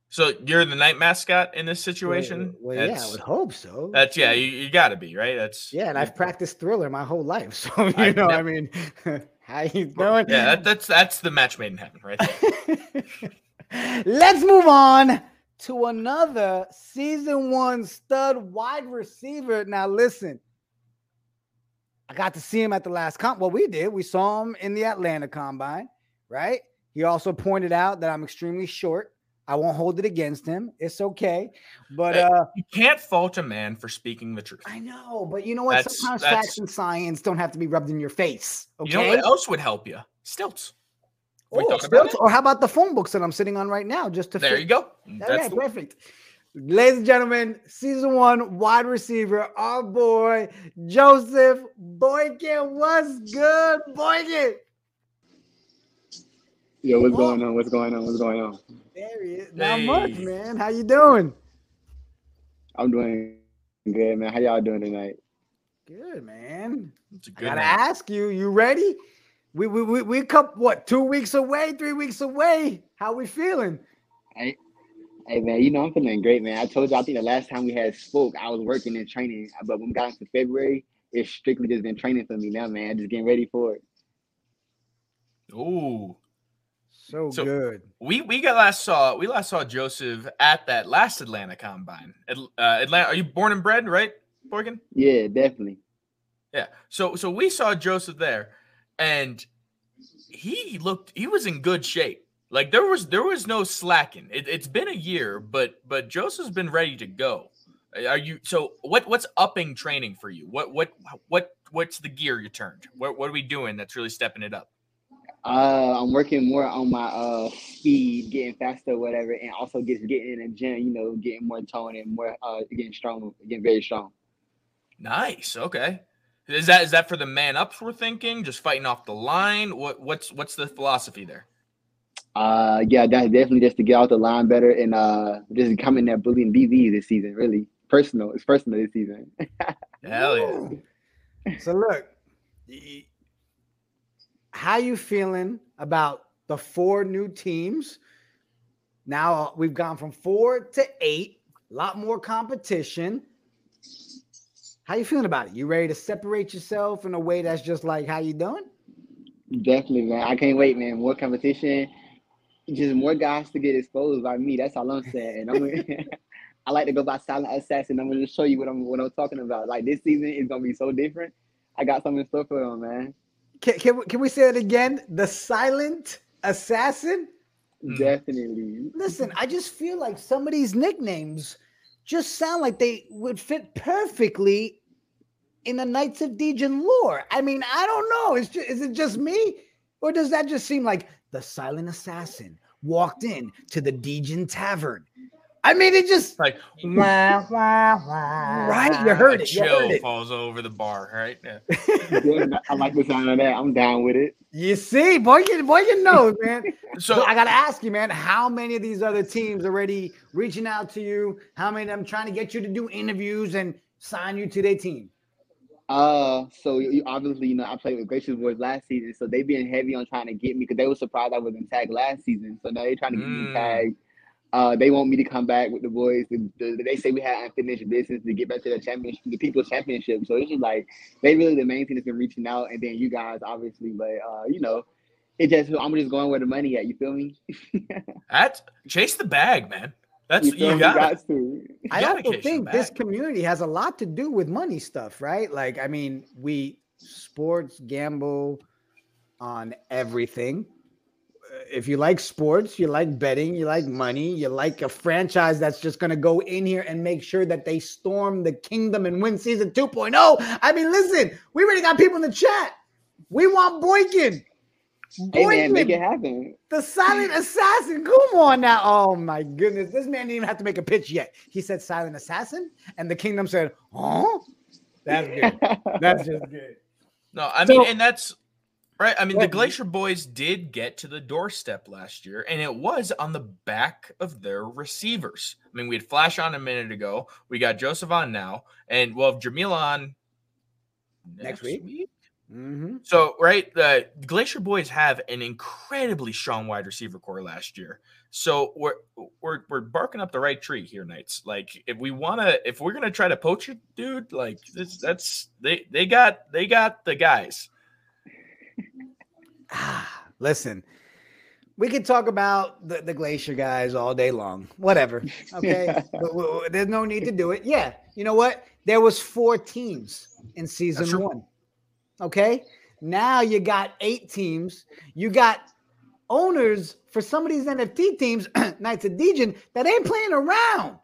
So you're the Knight mascot in this situation? Well yeah, I would hope so. That's you gotta be, right? That's and I've practiced Thriller my whole life. So you know, I mean How you doing? Yeah, that's the match made in heaven, right? Let's move on to another season one stud wide receiver. Now, listen, I got to see him at the last comp. Well, we did. We saw him in the Atlanta Combine, right? He also pointed out that I'm extremely short. I won't hold it against him. It's okay. But you can't fault a man for speaking the truth. I know, but you know what? Sometimes facts and science don't have to be rubbed in your face. Okay? You know what else would help you? Stilts. Oh, stilts. Or how about the phone books that I'm sitting on right now? Just to there fit. You go. That's okay, perfect. Ladies and gentlemen, season one wide receiver, our boy, Joseph Boykin. What's good, Boykin? Yo, what's going on? What's going on? What's going on? There he is. Not much, man. How you doing? I'm doing good, man. How y'all doing tonight? Good, man. It's a good I gotta ask you. You ready? We what? 2 weeks away? 3 weeks away? How we feeling? Hey, man. You know I'm feeling great, man. I told you I think the last time we had spoke, I was working and training, but when we got into February, it's strictly just been training for me now, man. Just getting ready for it. Oh. So good. We last saw Joseph at that last Atlanta Combine. Atlanta, are you born and bred, right, Boykin? Yeah, definitely. Yeah. So we saw Joseph there, and he was in good shape. Like there was no slacking. It's been a year, but Joseph's been ready to go. Are you? So what's upping training for you? What's the gear you turned? What are we doing that's really stepping it up? I'm working more on my speed, getting faster, whatever, and also just getting in the gym, you know, getting more tone and more getting strong, getting very strong. Nice. Okay. Is that for the man ups we're thinking? Just fighting off the line? What's the philosophy there? Yeah, that's definitely just to get off the line better and just come in there bullying BV this season, really. Personal. It's personal this season. Hell yeah. So look. How you feeling about the four new teams? Now we've gone from 4 to 8, a lot more competition. How you feeling about it? You ready to separate yourself in a way that's just like, how you doing? Definitely, man. I can't wait, man. More competition, just more guys to get exposed by me. That's all I'm saying. And I like to go by Silent Assassin. I'm going to show you what I'm talking about. Like this season is going to be so different. I got something in store for them, man. Can we say it again? The Silent Assassin? Definitely. Listen, I just feel like some of these nicknames just sound like they would fit perfectly in the Knights of Degen lore. I mean, I don't know. Is it just me? Or does that just seem like the Silent Assassin walked in to the Degen Tavern? I mean, it just like wah, wah, wah. Right. You heard it. Chill falls over the bar, right? Yeah. I like the sound of that. I'm down with it. You see, boy, you know, man. So I gotta ask you, man, how many of these other teams already reaching out to you? How many of them trying to get you to do interviews and sign you to their team? So you obviously, you know, I played with Glacier Boys last season, so they been heavy on trying to get me because they were surprised I wasn't tagged last season. So now they're trying to get me tagged. They want me to come back with the boys. They say we had unfinished business to get back to the People's Championship. So it's just like they really the main thing that's been reaching out, and then you guys obviously. But you know, it just I'm just going where the money at. You feel me? That's chase the bag, man. That's you got to. I also think this community has a lot to do with money stuff, right? Like I mean, we sports gamble on everything. If you like sports, you like betting, you like money, you like a franchise that's just going to go in here and make sure that they storm the kingdom and win season 2.0. I mean, listen, we already got people in the chat. We want Boykin. Boykin, make it happen. The Silent Assassin. Come on now. Oh, my goodness. This man didn't even have to make a pitch yet. He said Silent Assassin, and the kingdom said, huh? That's good. That's just good. No, I mean, and that's... Right. I mean, the Glacier Boys did get to the doorstep last year, and it was on the back of their receivers. I mean, we had Flash on a minute ago. We got Joseph on now, and we'll have Jameel on next week. Mm-hmm. So, right, the Glacier Boys have an incredibly strong wide receiver core last year. So we're barking up the right tree here, Knights. Like if we're gonna try to poach it, dude, like that's they got the guys. Listen, we could talk about the Glacier guys all day long, whatever. Okay. Yeah. But there's no need to do it. Yeah. You know what? There was 4 teams in season 1. Okay. Now you got 8 teams. You got owners for some of these NFT teams, Knights of Degen, that ain't playing around.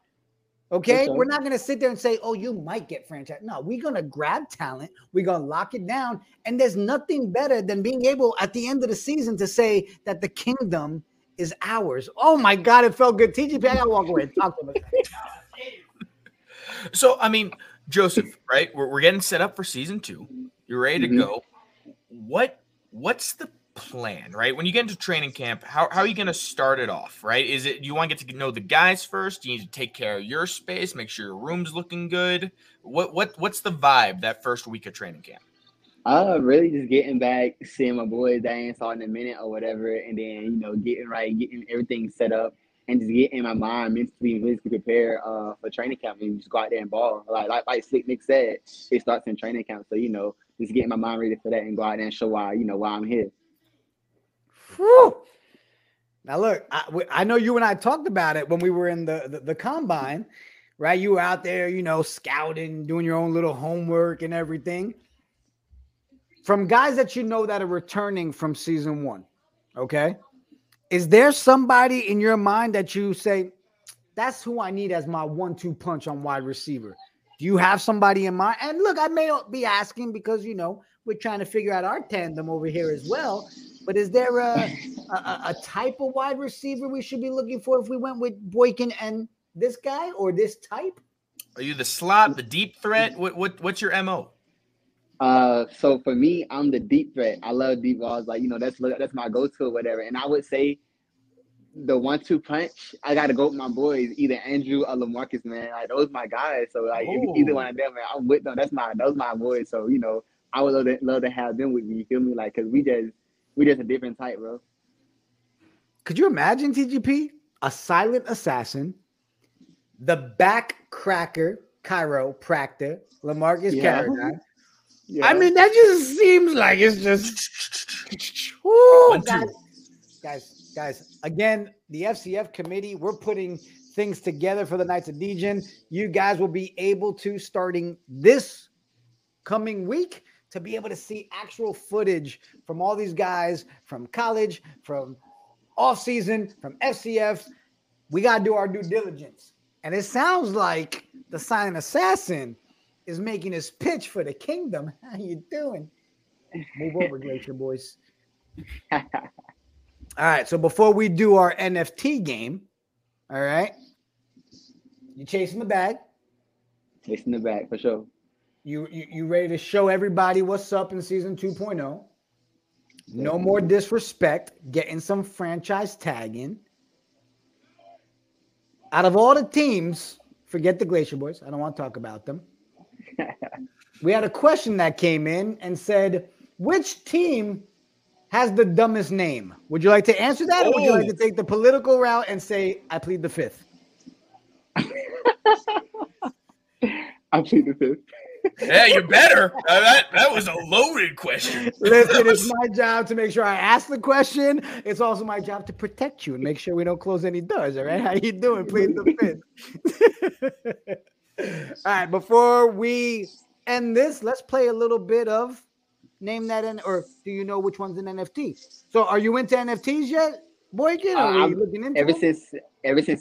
Okay. We're not going to sit there and say, oh, you might get franchise. No, we're going to grab talent. We're going to lock it down. And there's nothing better than being able at the end of the season to say that the kingdom is ours. Oh my God. It felt good. TGP, I got to walk away and talk to him. So, I mean, Joseph, right? We're getting set up for season 2. You're ready to go. What's the plan, right? When you get into training camp, how are you going to start it off, right? Is it, you want to get to know the guys first? You need to take care of your space, make sure your room's looking good. What's the vibe that first week of training camp? Really just getting back, seeing my boys that I ain't saw in a minute or whatever, and then, you know, getting right, getting everything set up, and just getting my mind mentally and physically prepared for training camp, and just go out there and ball. Like Slick Nick said, it starts in training camp, so, you know, just getting my mind ready for that and go out there and show why, you know, why I'm here. Whew. Now, look, I know you and I talked about it when we were in the combine, right? You were out there, you know, scouting, doing your own little homework and everything. From guys that you know that are returning from season 1, okay? Is there somebody in your mind that you say, that's who I need as my 1-2 punch on wide receiver? Do you have somebody in mind? And look, I may be asking because, you know, we're trying to figure out our tandem over here as well. But is there a type of wide receiver we should be looking for if we went with Boykin and this guy or this type? Are you the slot, the deep threat? What's your MO? So for me, I'm the deep threat. I love deep balls. Like, you know, that's my go-to or whatever. And I would say the 1-2 punch, I got to go with my boys, either Andrew or LaMarcus, man. Like, those my guys. So, like, either one of them, man, I'm with them. Those my boys. So, you know, I would love to have them with me. You feel me? Like, because we just a different type, bro. Could you imagine, TGP, a silent assassin, the back cracker, chiropractor, LaMarcus Carrigan? Yeah. I mean, that just seems like it's just... Ooh, guys, again, the FCF committee, we're putting things together for the Knights of Degen. You guys will be able to, starting this coming week, to be able to see actual footage from all these guys from college, from off-season, from FCF. We got to do our due diligence. And it sounds like the Silent Assassin is making his pitch for the kingdom. How you doing? Move over, Glacier Boys. All right, so before we do our NFT game, all right, you chasing the bag. Chasing the bag, for sure. You ready to show everybody what's up in season 2.0? No more disrespect. Getting some franchise tagging. Out of all the teams, forget the Glacier Boys. I don't want to talk about them. We had a question that came in and said, which team has the dumbest name? Would you like to answer that, or would you like to take the political route and say, I plead the fifth? I plead the fifth. Yeah, you're better. That was a loaded question. Listen, it's my job to make sure I ask the question. It's also my job to protect you and make sure we don't close any doors, all right? How you doing? Please the fifth. All right, before we end this, let's play a little bit of name that, or do you know which one's an NFT? So are you into NFTs yet, Boykin? Are you looking into ever since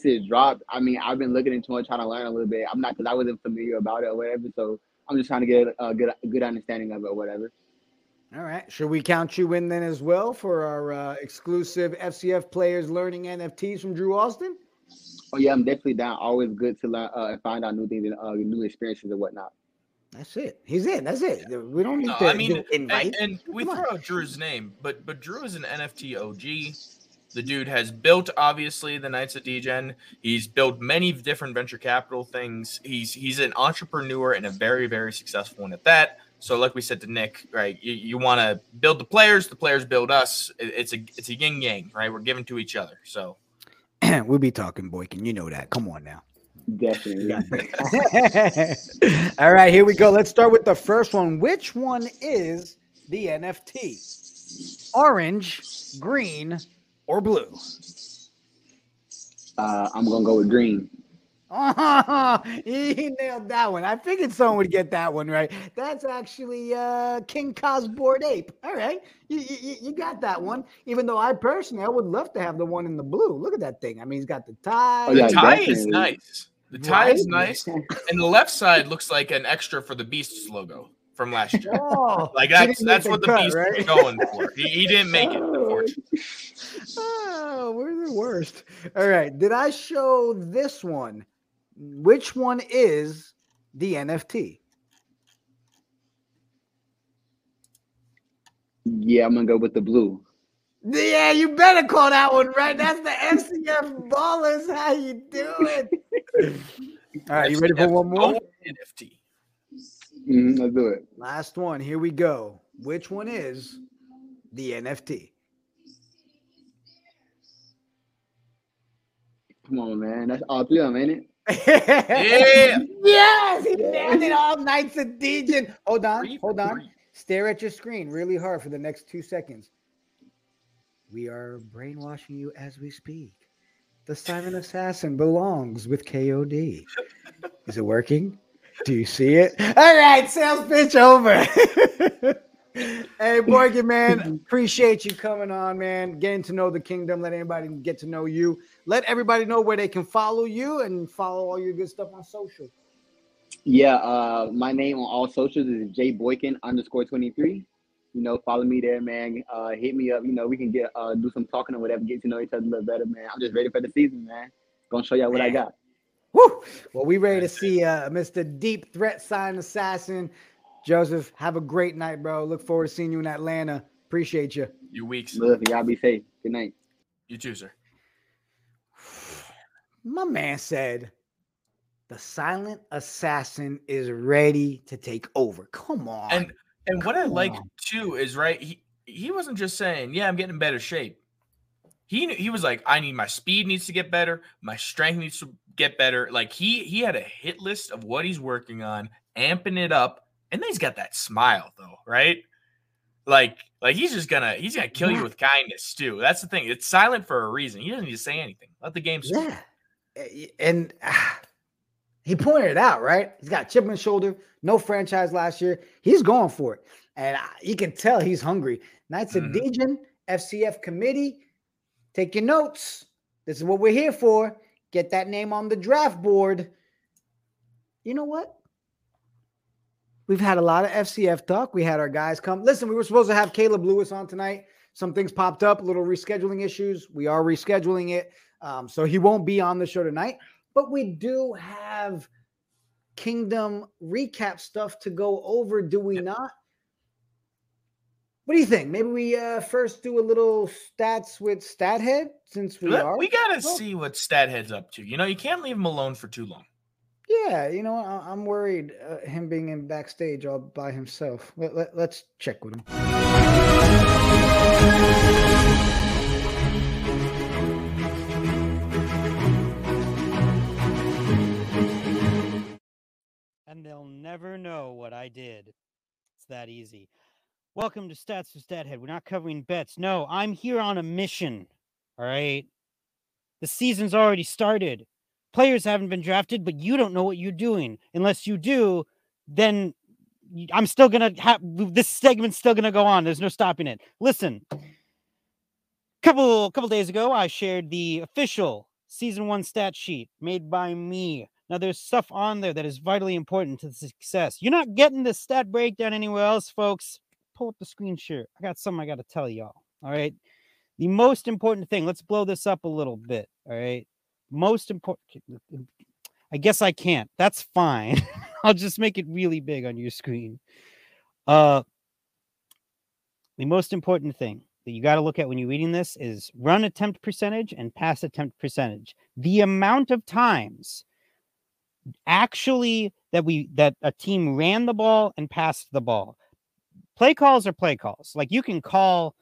it dropped, I mean, I've been looking into it, trying to learn a little bit. I'm not, because I wasn't familiar about it or whatever, so I'm just trying to get a good understanding of it or whatever. All right. Should we count you in then as well for our exclusive FCF players learning NFTs from Drew Austin? Oh, yeah. I'm definitely down. Always good to learn and find out new things and new experiences and whatnot. That's it. He's in. That's it. We don't need to invite. And we throw out Drew's name, but Drew is an NFT OG. The dude has built, obviously, the Knights of Degen. He's built many different venture capital things. He's an entrepreneur and a very, very successful one at that. So like we said to Nick, right, you want to build the players build us. It's a yin-yang, right? We're giving to each other. So we'll be talking, Boykin. You know that. Come on now. Definitely. All right, here we go. Let's start with the first one. Which one is the NFT? Orange green, or blue? I'm going to go with green. Oh, he nailed that one. I figured someone would get that one right. That's actually King Cos Bored Ape. All right. You got that one, even though I personally, I would love to have the one in the blue. Look at that thing. I mean, he's got the tie. Oh, yeah, the tie definitely is nice. The tie is nice. And the left side looks like an extra for the Beasts logo from last year. Oh, like that's what the cut, Beast right? was going for. He didn't make it, unfortunately. Oh, we're the worst. All right. Did I show this one? Which one is the NFT? Yeah, I'm going to go with the blue. Yeah, you better call that one right. That's the FCF Ballers. How you do it? All right, you ready for one more? NFT. Let's do it. Last one. Here we go. Which one is the NFT? Come on, man. That's all three of them, ain't it? Yeah. Yes, he nailed it all. Knights of Degen. Hold on. Stare at your screen really hard for the next 2 seconds. We are brainwashing you as we speak. The Silent Assasin belongs with KOD. Is it working? Do you see it? All right, sales pitch over. Hey, Boykin, man, appreciate you coming on, man. Getting to know the kingdom. Let anybody get to know you. Let everybody know where they can follow you and follow all your good stuff on social. Yeah, my name on all socials is Jay Boykin _23. You know, follow me there, man. Hit me up. You know, we can get do some talking or whatever. Get to know each other a little better, man. I'm just ready for the season, man. Gonna show y'all what I got. Woo! Well, we ready to see Mr. Deep Threat Sign Assassin. Joseph, have a great night, bro. Look forward to seeing you in Atlanta. Appreciate you. You weeks. Love y'all. Be safe. Good night. You too, sir. My man said the Silent Assasin is ready to take over. Come on. And what I like too is right. He wasn't just saying, "Yeah, I'm getting in better shape." He was like, "I need my speed needs to get better. My strength needs to get better." Like he had a hit list of what he's working on, amping it up. And then he's got that smile though, right? Like he's gonna kill you with kindness too. That's the thing. It's silent for a reason. He doesn't need to say anything. Let the game speak. Yeah, and he pointed it out, right? He's got a chip on his shoulder. No franchise last year. He's going for it, and you can tell he's hungry. Knights of Degen, FCF committee, take your notes. This is what we're here for. Get that name on the draft board. You know what? We've had a lot of FCF talk. We had our guys come. Listen, we were supposed to have Caleb Lewis on tonight. Some things popped up, little rescheduling issues. We are rescheduling it. So he won't be on the show tonight. But we do have Kingdom recap stuff to go over, do we not? What do you think? Maybe we first do a little stats with Stathead since we got to see what Stathead's up to. You know, you can't leave him alone for too long. Yeah, you know, I'm worried him being in backstage all by himself. Let's check with him. And they'll never know what I did. It's that easy. Welcome to Stats with Stathead. We're not covering bets. No, I'm here on a mission. All right. The season's already started. Players haven't been drafted, but you don't know what you're doing. Unless you do, then I'm still going to have this segment's still going to go on. There's no stopping it. Listen, couple days ago, I shared the official season 1 stat sheet made by me. Now there's stuff on there that is vitally important to the success. You're not getting this stat breakdown anywhere else, folks. Pull up the screen share. I got something I got to tell y'all. All right. The most important thing, let's blow this up a little bit. All right. Most important, I guess I can't. That's fine. I'll just make it really big on your screen. The most important thing that you got to look at when you're reading this is run attempt percentage and pass attempt percentage. The amount of times actually that a team ran the ball and passed the ball. Play calls are play calls. Like you can call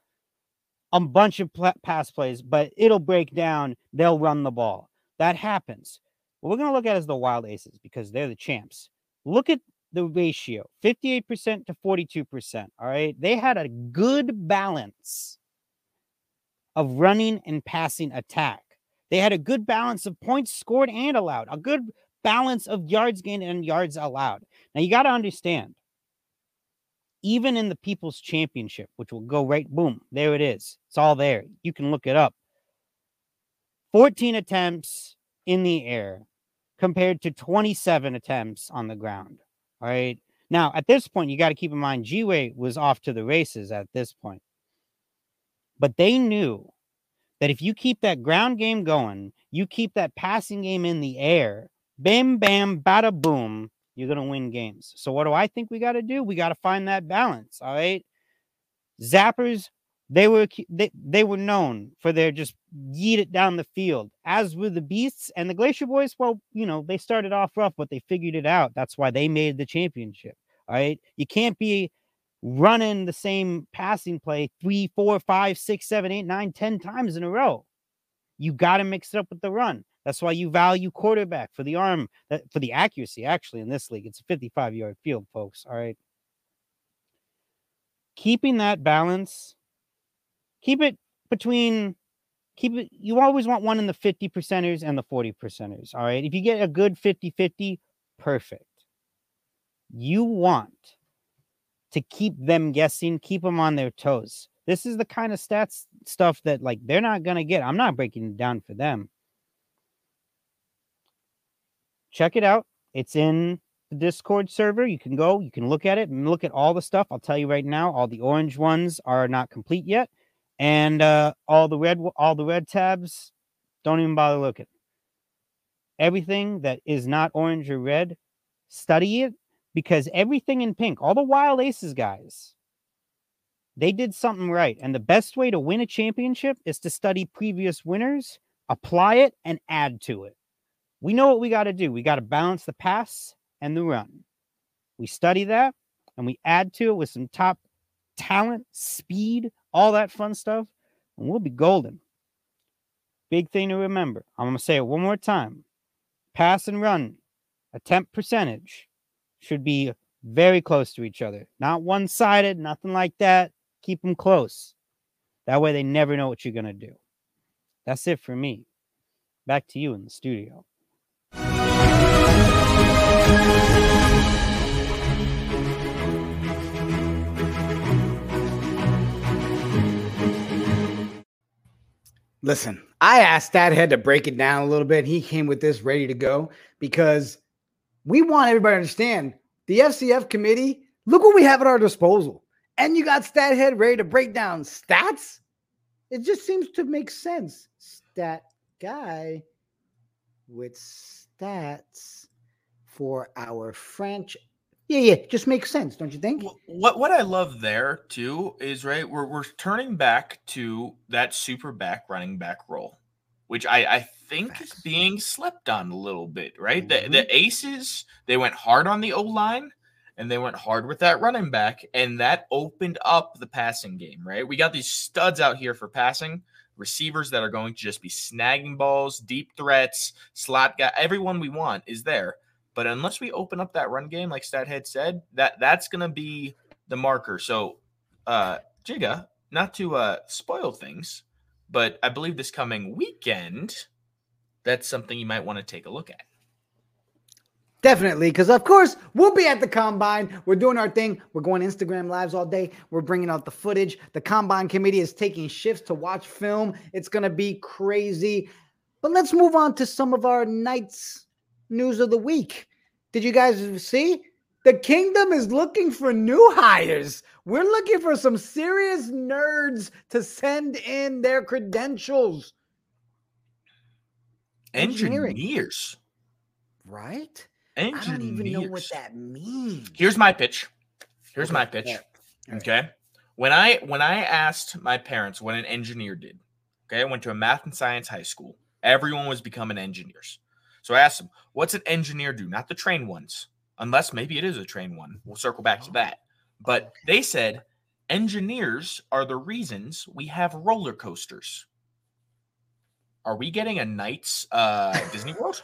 a bunch of pass plays, but it'll break down. They'll run the ball. That happens. What we're going to look at is the Wild Aces because they're the champs. Look at the ratio, 58% to 42%. All right. They had a good balance of running and passing attack. They had a good balance of points scored and allowed, a good balance of yards gained and yards allowed. Now, you got to understand, even in the People's Championship, which will go right, boom, there it is. It's all there. You can look it up. 14 attempts in the air compared to 27 attempts on the ground. All right. Now, at this point, you got to keep in mind, G-Way was off to the races at this point. But they knew that if you keep that ground game going, you keep that passing game in the air, bam, bam, bada, boom, you're going to win games. So what do I think we got to do? We got to find that balance, all right? Zappers, they were known for their just yeet it down the field, as were the Beasts and the Glacier Boys. Well, you know, they started off rough, but they figured it out. That's why they made the championship, all right? You can't be running the same passing play 3, 4, 5, 6, 7, 8, 9, 10 times in a row. You got to mix it up with the run. That's why you value quarterback for the arm, for the accuracy, actually, in this league. It's a 55-yard field, folks, all right? Keeping that balance, keep it, you always want one in the 50 percenters and the 40 percenters, all right? If you get a good 50-50, perfect. You want to keep them guessing, keep them on their toes. This is the kind of stats stuff that, like, they're not going to get. I'm not breaking it down for them. Check it out. It's in the Discord server. You can go, you can look at it and look at all the stuff. I'll tell you right now, all the orange ones are not complete yet. And all the red tabs, don't even bother looking. Everything that is not orange or red, study it. Because everything in pink, all the Wild Aces guys, they did something right. And the best way to win a championship is to study previous winners, apply it, and add to it. We know what we got to do. We got to balance the pass and the run. We study that, and we add to it with some top talent, speed, all that fun stuff, and we'll be golden. Big thing to remember. I'm going to say it one more time. Pass and run, attempt percentage, should be very close to each other. Not one-sided, nothing like that. Keep them close. That way they never know what you're going to do. That's it for me. Back to you in the studio. Listen, I asked Stathead to break it down a little bit. He came with this ready to go because we want everybody to understand the FCF committee. Look what we have at our disposal. And you got Stathead ready to break down stats. It just seems to make sense. Stat guy with stats for our French. Yeah, just makes sense, don't you think? What I love there, too, is, right, we're turning back to that super back running back role, which I think is being slept on a little bit, right? Mm-hmm. The Aces, they went hard on the O-line, and they went hard with that running back, and that opened up the passing game, right? We got these studs out here for passing, receivers that are going to just be snagging balls, deep threats, slot guy, everyone we want is there. But unless we open up that run game, like Stathead said, that's going to be the marker. So, Jigga, not to spoil things, but I believe this coming weekend, that's something you might want to take a look at. Definitely, because, of course, we'll be at the Combine. We're doing our thing. We're going Instagram Lives all day. We're bringing out the footage. The Combine committee is taking shifts to watch film. It's going to be crazy. But let's move on to some of our Knights news of the week. Did you guys see? The Kingdom is looking for new hires. We're looking for some serious nerds to send in their credentials. Engineers. Right? Engineers. I don't even know what that means. Here's my pitch. Okay. When I asked my parents what an engineer did, okay, I went to a math and science high school. Everyone was becoming engineers. So I asked them, what's an engineer do? Not the trained ones. Unless maybe it is a trained one. We'll circle back to that. But they said engineers are the reasons we have roller coasters. Are we getting a Knights Disney World?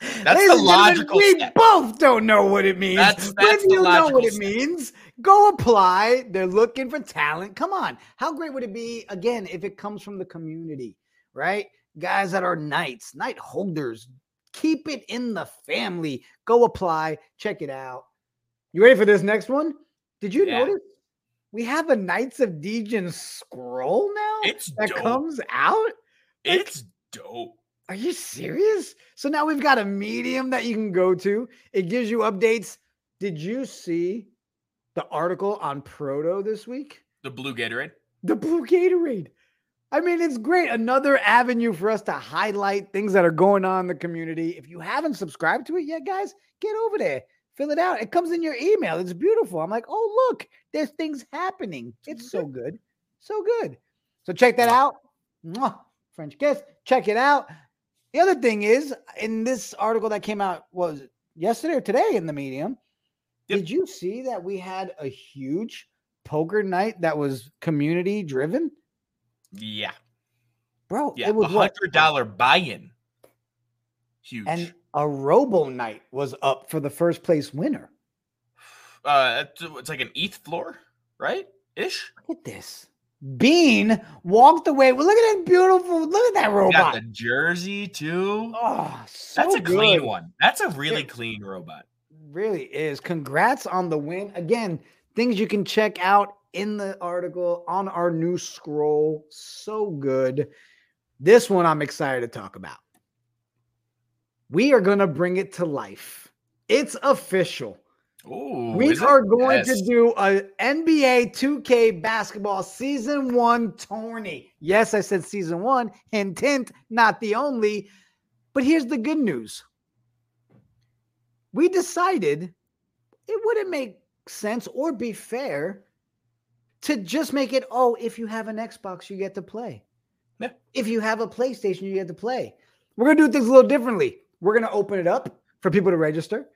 That's the logical step. We both don't know what it means. That's the logical step. You know what it means. Go apply. They're looking for talent. Come on. How great would it be, again, if it comes from the community, right? Guys that are knights, knight holders, keep it in the family. Go apply. Check it out. You ready for this next one? Did you notice we have a Knights of Degen scroll now? It's that dope. Comes out? Like, it's dope. Are you serious? So now we've got a medium that you can go to. It gives you updates. Did you see the article on Proto this week? The blue Gatorade. The blue Gatorade. I mean, it's great. Another avenue for us to highlight things that are going on in the community. If you haven't subscribed to it yet, guys, get over there. Fill it out. It comes in your email. It's beautiful. I'm like, oh, look, there's things happening. It's so good. So good. So check that out. Mwah. French kiss. Check it out. The other thing is, in this article that came out, was it yesterday or today in the Medium? Yep. Did you see that we had a huge poker night that was community driven? Yeah. Bro, it was $100 buy-in. Huge. And a Robo Knight was up for the first place winner. It's like an ETH floor, right? Ish. Look at this. Bean walked away. Well, look at that beautiful. Look at that robot. Got the jersey too. Oh, so that's a good. Clean one. That's a really clean robot. Really is. Congrats on the win. Again, things you can check out in the article on our new scroll. So good. This one I'm excited to talk about. We are going to bring it to life. It's official. Ooh, we are going to do an NBA 2K basketball season one tourney. Yes, I said season one, intent, not the only. But here's the good news. We decided it wouldn't make sense or be fair to just make it, oh, if you have an Xbox, you get to play. Yeah. If you have a PlayStation, you get to play. We're going to do things a little differently. We're going to open it up for people to register.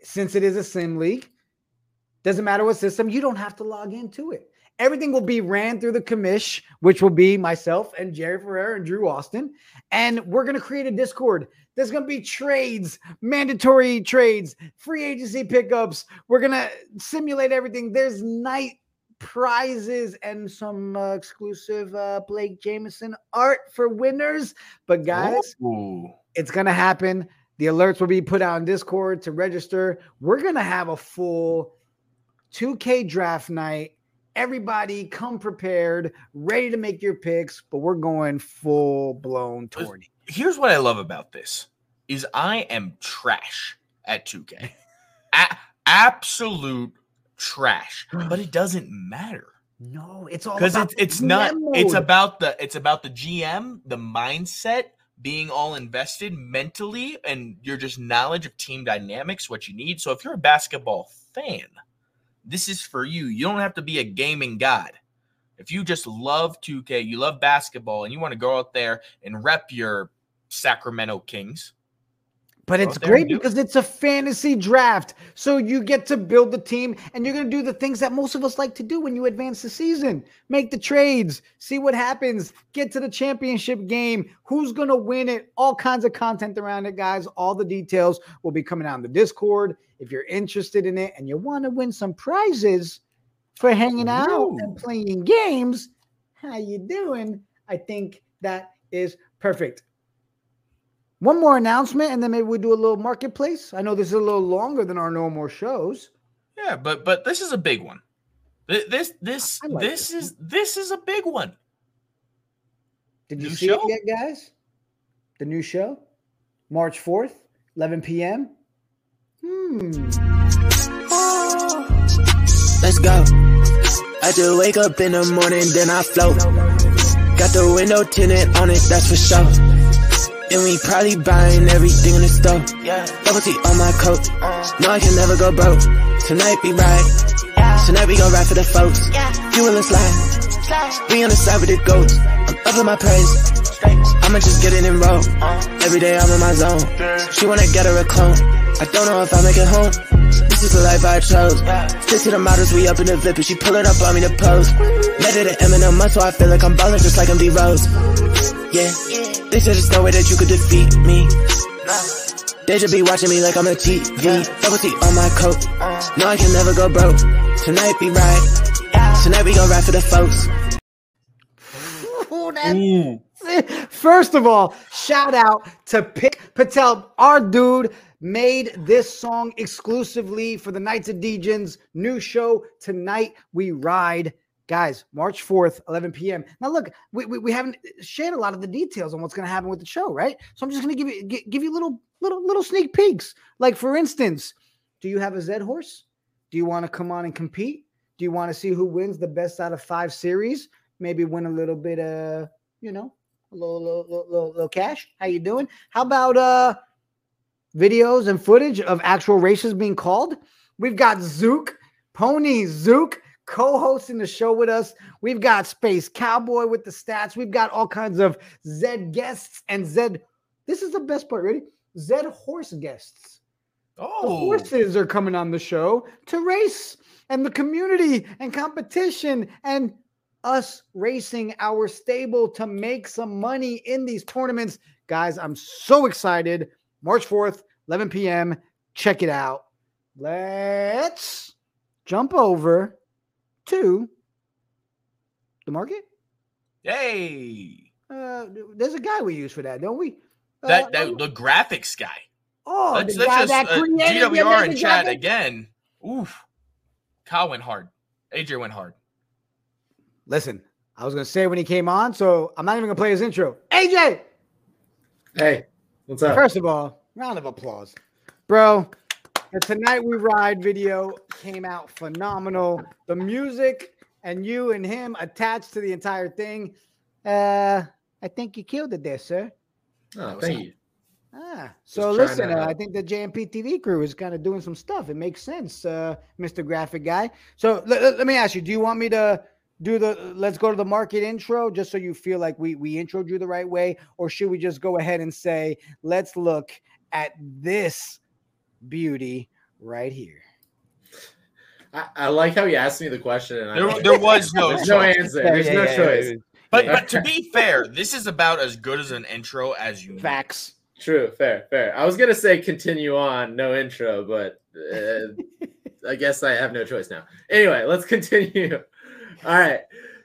Since it is a sim league, doesn't matter what system, you don't have to log into it. Everything will be ran through the commish, which will be myself and Jerry Ferrer and Drew Austin. And we're going to create a Discord. There's going to be trades, mandatory trades, free agency pickups. We're going to simulate everything. There's night prizes and some exclusive Blake Jameson art for winners. But guys, it's going to happen. The alerts will be put out on Discord to register. We're going to have a full 2K draft night. Everybody come prepared, ready to make your picks, but we're going full-blown tourney. Here's what I love about this is I am trash at 2K. Absolute trash. But it doesn't matter. No, it's all about it's about the GM, the mindset, being all invested mentally, and your just knowledge of team dynamics, what you need. So if you're a basketball fan, this is for you. You don't have to be a gaming god. If you just love 2K, you love basketball, and you want to go out there and rep your Sacramento Kings. But it's great because it's a fantasy draft. So you get to build the team, and you're going to do the things that most of us like to do when you advance the season. Make the trades, see what happens, get to the championship game, who's going to win it, all kinds of content around it, guys. All the details will be coming out on the Discord. If you're interested in it and you want to win some prizes for hanging out and playing games, how you doing? I think that is perfect. One more announcement, and then maybe we do a little marketplace. I know this is a little longer than our normal shows. Yeah, but this is a big one. This is a big one. Did you see it yet, guys? The new show, March 4th, 11 p.m. Let's go. I just wake up in the morning, then I float. Got the window tinted on it, that's for sure. And we probably buying everything in the store. Double T on my coat. No, I can never go broke. Tonight we ride. Tonight we gon' ride for the folks. You will slide. We on the side with the goats. I'm up in my praise. I'ma just get it and roll. Every day I'm in my zone. She wanna get her a clone. I don't know if I make it home. This is the life I chose. Stick to the models, we up in the VIP. And she pull it up on me to pose. Made it an Eminem, so I feel like I'm ballin' just like I'm D-Rose. Yeah. They said there's no way that you could defeat me. They should be watching me like I'm a TV. Double T on my coat. No, I can never go broke. Tonight we ride. Tonight we gon' ride for the folks. Ooh, First of all, shout out to Pick Patel. Our dude made this song exclusively for the Knights of Degen's new show, Tonight We Ride. Guys, March 4th, 11 p.m. Now, look, we haven't shared a lot of the details on what's going to happen with the show, right? So I'm just going to give you little sneak peeks. Like, for instance, do you have a Zed horse? Do you want to come on and compete? Do you want to see who wins the best out of 5 series? Maybe win a little bit of, you know, a little cash. How you doing? How about videos and footage of actual races being called? We've got Zook, Pony Zook, co-hosting the show with us. We've got Space Cowboy with the stats. We've got all kinds of Zed guests and Zed. This is the best part, ready? Zed horse guests. Oh, the horses are coming on the show to race, and the community and competition and us racing our stable to make some money in these tournaments. Guys, I'm so excited. March 4th, 11 p.m. Check it out. Let's jump over to the market. Hey, there's a guy we use for that, don't we? The graphics guy. Oh, let's just GWR in chat jacket again. Oof, Kyle went hard. AJ went hard. Listen, I was going to say when he came on, so I'm not even going to play his intro. AJ! Hey, what's up? First of all, round of applause. Bro, the Tonight We Ride video came out phenomenal. The music and you and him attached to the entire thing. I think you killed it there, sir. Oh, thank you. So listen, I think the JMPTV crew is kind of doing some stuff. It makes sense, Mr. Graphic Guy. So let me ask you, do you want me to do the let's go to the market intro just so you feel like we introed you the right way, or should we just go ahead and say let's look at this beauty right here? I like how you asked me the question and there was no choice. No answer. There's no choice. But to be fair, this is about as good as an intro as you facts need. True, fair. I was gonna say continue on, no intro, but I guess I have no choice now. Anyway, let's continue. All right,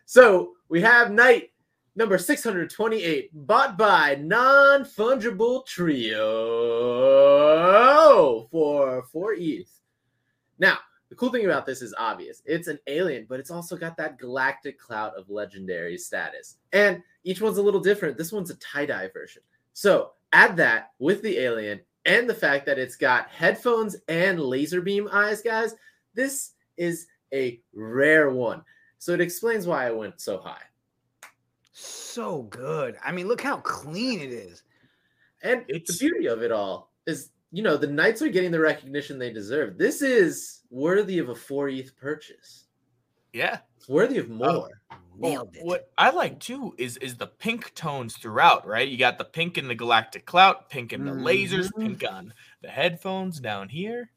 so we have Knight number 628, bought by Non-Fungible Trio for 4 ETH. Now, the cool thing about this is obvious. It's an alien, but it's also got that galactic cloud of legendary status. And each one's a little different. This one's a tie-dye version. So add that with the alien and the fact that it's got headphones and laser beam eyes, guys. This is a rare one. So it explains why I went so high. So good. I mean, look how clean it is. And the beauty of it all is, you know, the Knights are getting the recognition they deserve. This is worthy of a 4 ETH purchase. Yeah. It's worthy of more. Nailed it. What I like, too, is the pink tones throughout, right? You got the pink in the galactic clout, pink in the lasers, pink on the headphones down here.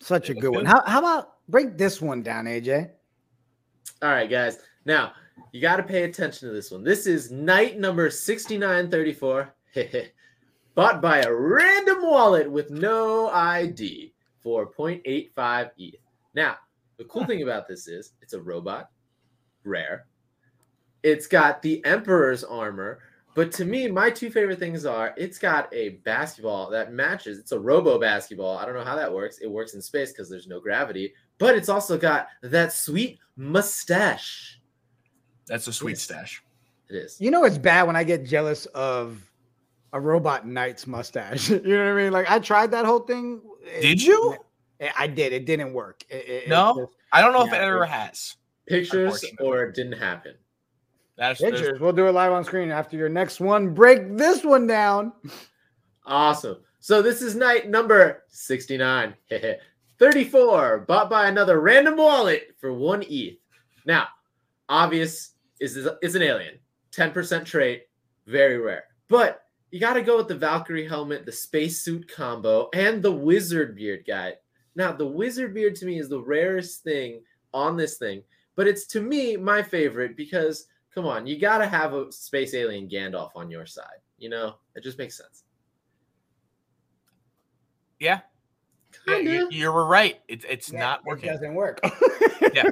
Such a good one. How about break this one down, AJ? All right, guys. Now, you got to pay attention to this one. This is Knight number 6934, bought by a random wallet with no ID for 0.85 ETH. Now, the cool thing about this is it's a robot, rare. It's got the Emperor's armor, but to me, my two favorite things are it's got a basketball that matches. It's a robo basketball. I don't know how that works. It works in space because there's no gravity. But it's also got that sweet mustache. That's a sweet stash. It is. You know, it's bad when I get jealous of a robot knight's mustache. You know what I mean? Like, I tried that whole thing. Did you? I did. It didn't work. I don't know if it ever has. Pictures or it didn't happen. That's pictures. We'll do it live on screen after your next one. Break this one down. Awesome. So this is Knight number 69. 34, bought by another random wallet for 1 ETH. Now, obvious is an alien. 10% trait, very rare. But you got to go with the Valkyrie helmet, the spacesuit combo, and the wizard beard guy. Now, the wizard beard to me is the rarest thing on this thing. But it's, to me, my favorite because, come on, you got to have a space alien Gandalf on your side. You know, it just makes sense. Yeah. You were right. It's not working. It doesn't work. Yeah,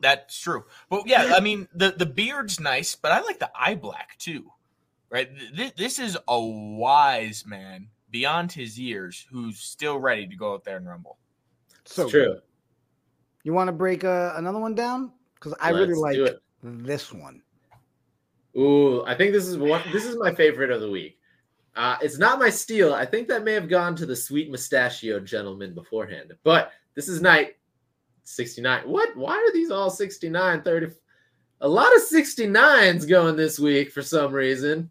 that's true. But yeah, I mean, the beard's nice, but I like the eye black too, right? This is a wise man beyond his years who's still ready to go out there and rumble. So true. You want to break another one down? Because I really like this one. Ooh, I think this is my favorite of the week. It's not my steal. I think that may have gone to the sweet mustachioed gentleman beforehand. But this is night 69. What? Why are these all 69, 30? A lot of 69s going this week for some reason.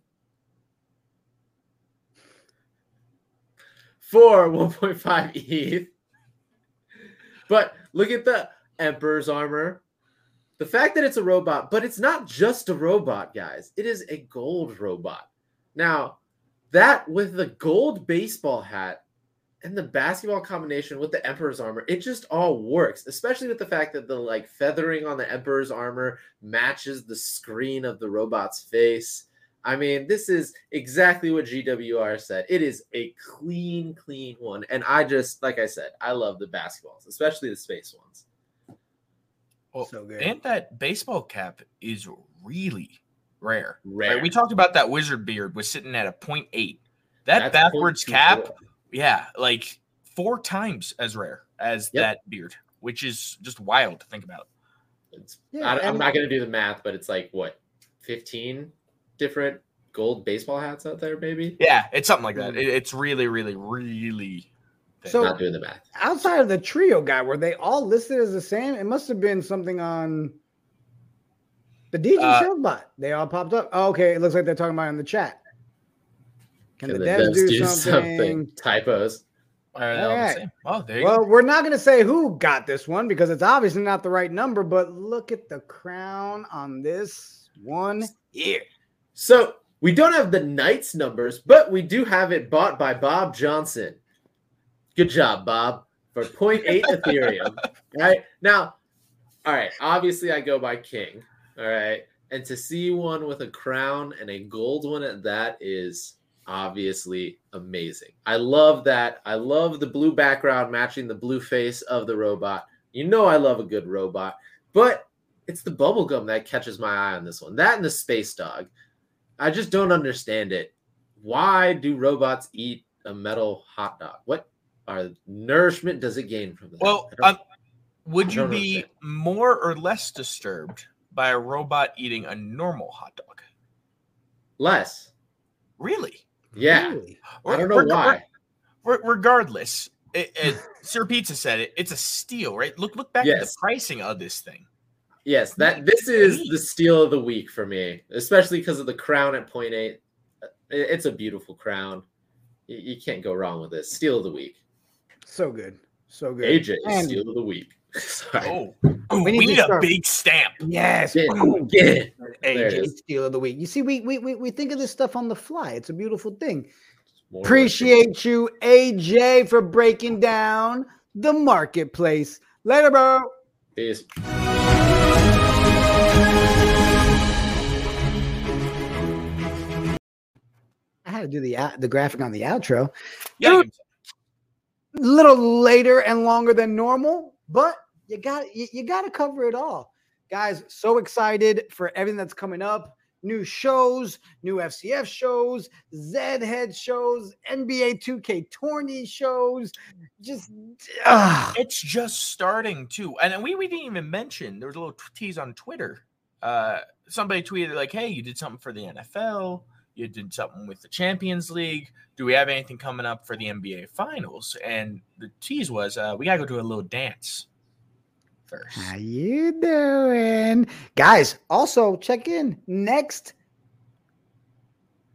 For 1.5 ETH. But look at the Emperor's armor. The fact that it's a robot, but it's not just a robot, guys. It is a gold robot. Now, that with the gold baseball hat and the basketball combination with the Emperor's armor, it just all works, especially with the fact that the feathering on the Emperor's armor matches the screen of the robot's face. I mean, this is exactly what GWR said. It is a clean, clean one. And I just, like I said, I love the basketballs, especially the space ones. Well, so good. And that baseball cap is really rare. Right? We talked about that wizard beard was sitting at a 0.8. That's backwards cap, yeah, like 4 times as rare as that beard, which is just wild to think about. I'm not going to do the math, but it's like, what, 15 different gold baseball hats out there, maybe? Yeah, it's something like that. It's really, really, really... So not doing the math. Outside of the trio guy, were they all listed as the same? It must have been something on... The DJ sales bot. They all popped up. Oh, okay, it looks like they're talking about it in the chat. Can the devs do something? Typos. All right. Oh, well, we're not going to say who got this one because it's obviously not the right number, but look at the crown on this one here. So we don't have the Knights numbers, but we do have it bought by Bob Johnson. Good job, Bob, for 0.8 Ethereum. All right. Obviously, I go by King. All right, and to see one with a crown and a gold one at that is obviously amazing. I love that. I love the blue background matching the blue face of the robot. You know I love a good robot, but it's the bubblegum that catches my eye on this one. That and the space dog. I just don't understand it. Why do robots eat a metal hot dog? What nourishment does it gain from that? Well, would you be more or less disturbed by a robot eating a normal hot dog? Less. Really? Yeah. Really? I don't know why. Regardless, Sir Pizza said it. It's a steal, right? Look back at the pricing of this thing. Yes, this is the steal of the week for me, especially because of the crown at 0.8. It's a beautiful crown. You can't go wrong with this. Steal of the week. So good. AJ, steal of the week. Sorry. Oh, we need a big stamp. Yes, get it. Steal of the week. You see, we think of this stuff on the fly. It's a beautiful thing. Appreciate you, AJ, for breaking down the marketplace. Later, bro. Peace. I had to do the graphic on the outro. Yeah, a little later and longer than normal, but. You got to cover it all. Guys, so excited for everything that's coming up. New shows, new FCF shows, Zed Head shows, NBA2K tourney shows. It's just starting, too. And we didn't even mention, there was a little tease on Twitter. Somebody tweeted, like, hey, you did something for the NFL. You did something with the Champions League. Do we have anything coming up for the NBA Finals? And the tease was, we got to go do a little dance. First. How you doing? Guys, also check in next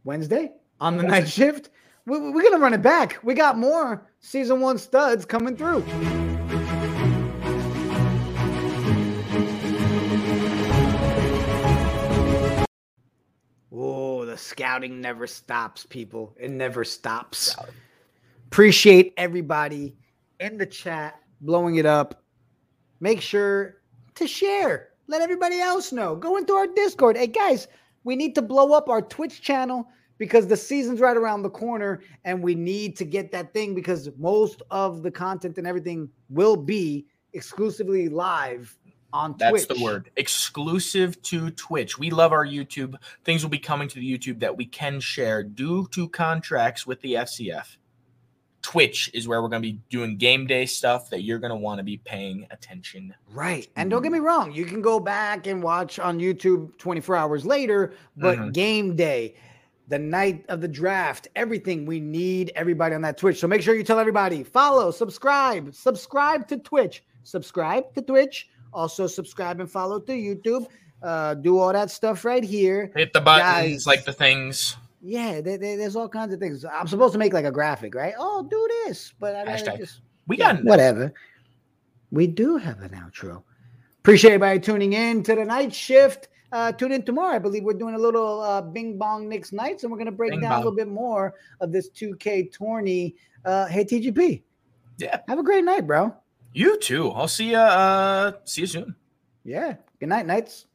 Wednesday on the Night Shift. We're going to run it back. We got more Season 1 studs coming through. Oh, the scouting never stops, people. It never stops. Appreciate everybody in the chat blowing it up. Make sure to share. Let everybody else know. Go into our Discord. Hey, guys, we need to blow up our Twitch channel because the season's right around the corner and we need to get that thing, because most of the content and everything will be exclusively live on Twitch. That's the word. Exclusive to Twitch. We love our YouTube. Things will be coming to the YouTube that we can share due to contracts with the FCF. Twitch is where we're going to be doing game day stuff that you're going to want to be paying attention. Right. And don't get me wrong. You can go back and watch on YouTube 24 hours later, but game day, the night of the draft, everything, we need everybody on that Twitch. So make sure you tell everybody, follow, subscribe to Twitch, Also subscribe and follow to YouTube. Do all that stuff right here. Hit the buttons, guys, like the things. Yeah, there's all kinds of things. I'm supposed to make like a graphic, right? Oh, do this. But I mean, we got whatever. We do have an outro. Appreciate everybody tuning in to the Night Shift. Tune in tomorrow. I believe we're doing a little Bing Bong Knicks Nights, and we're going to break down a little bit more of this 2K tourney. Hey, TGP. Yeah. Have a great night, bro. You too. I'll see you soon. Yeah. Good night, Knights.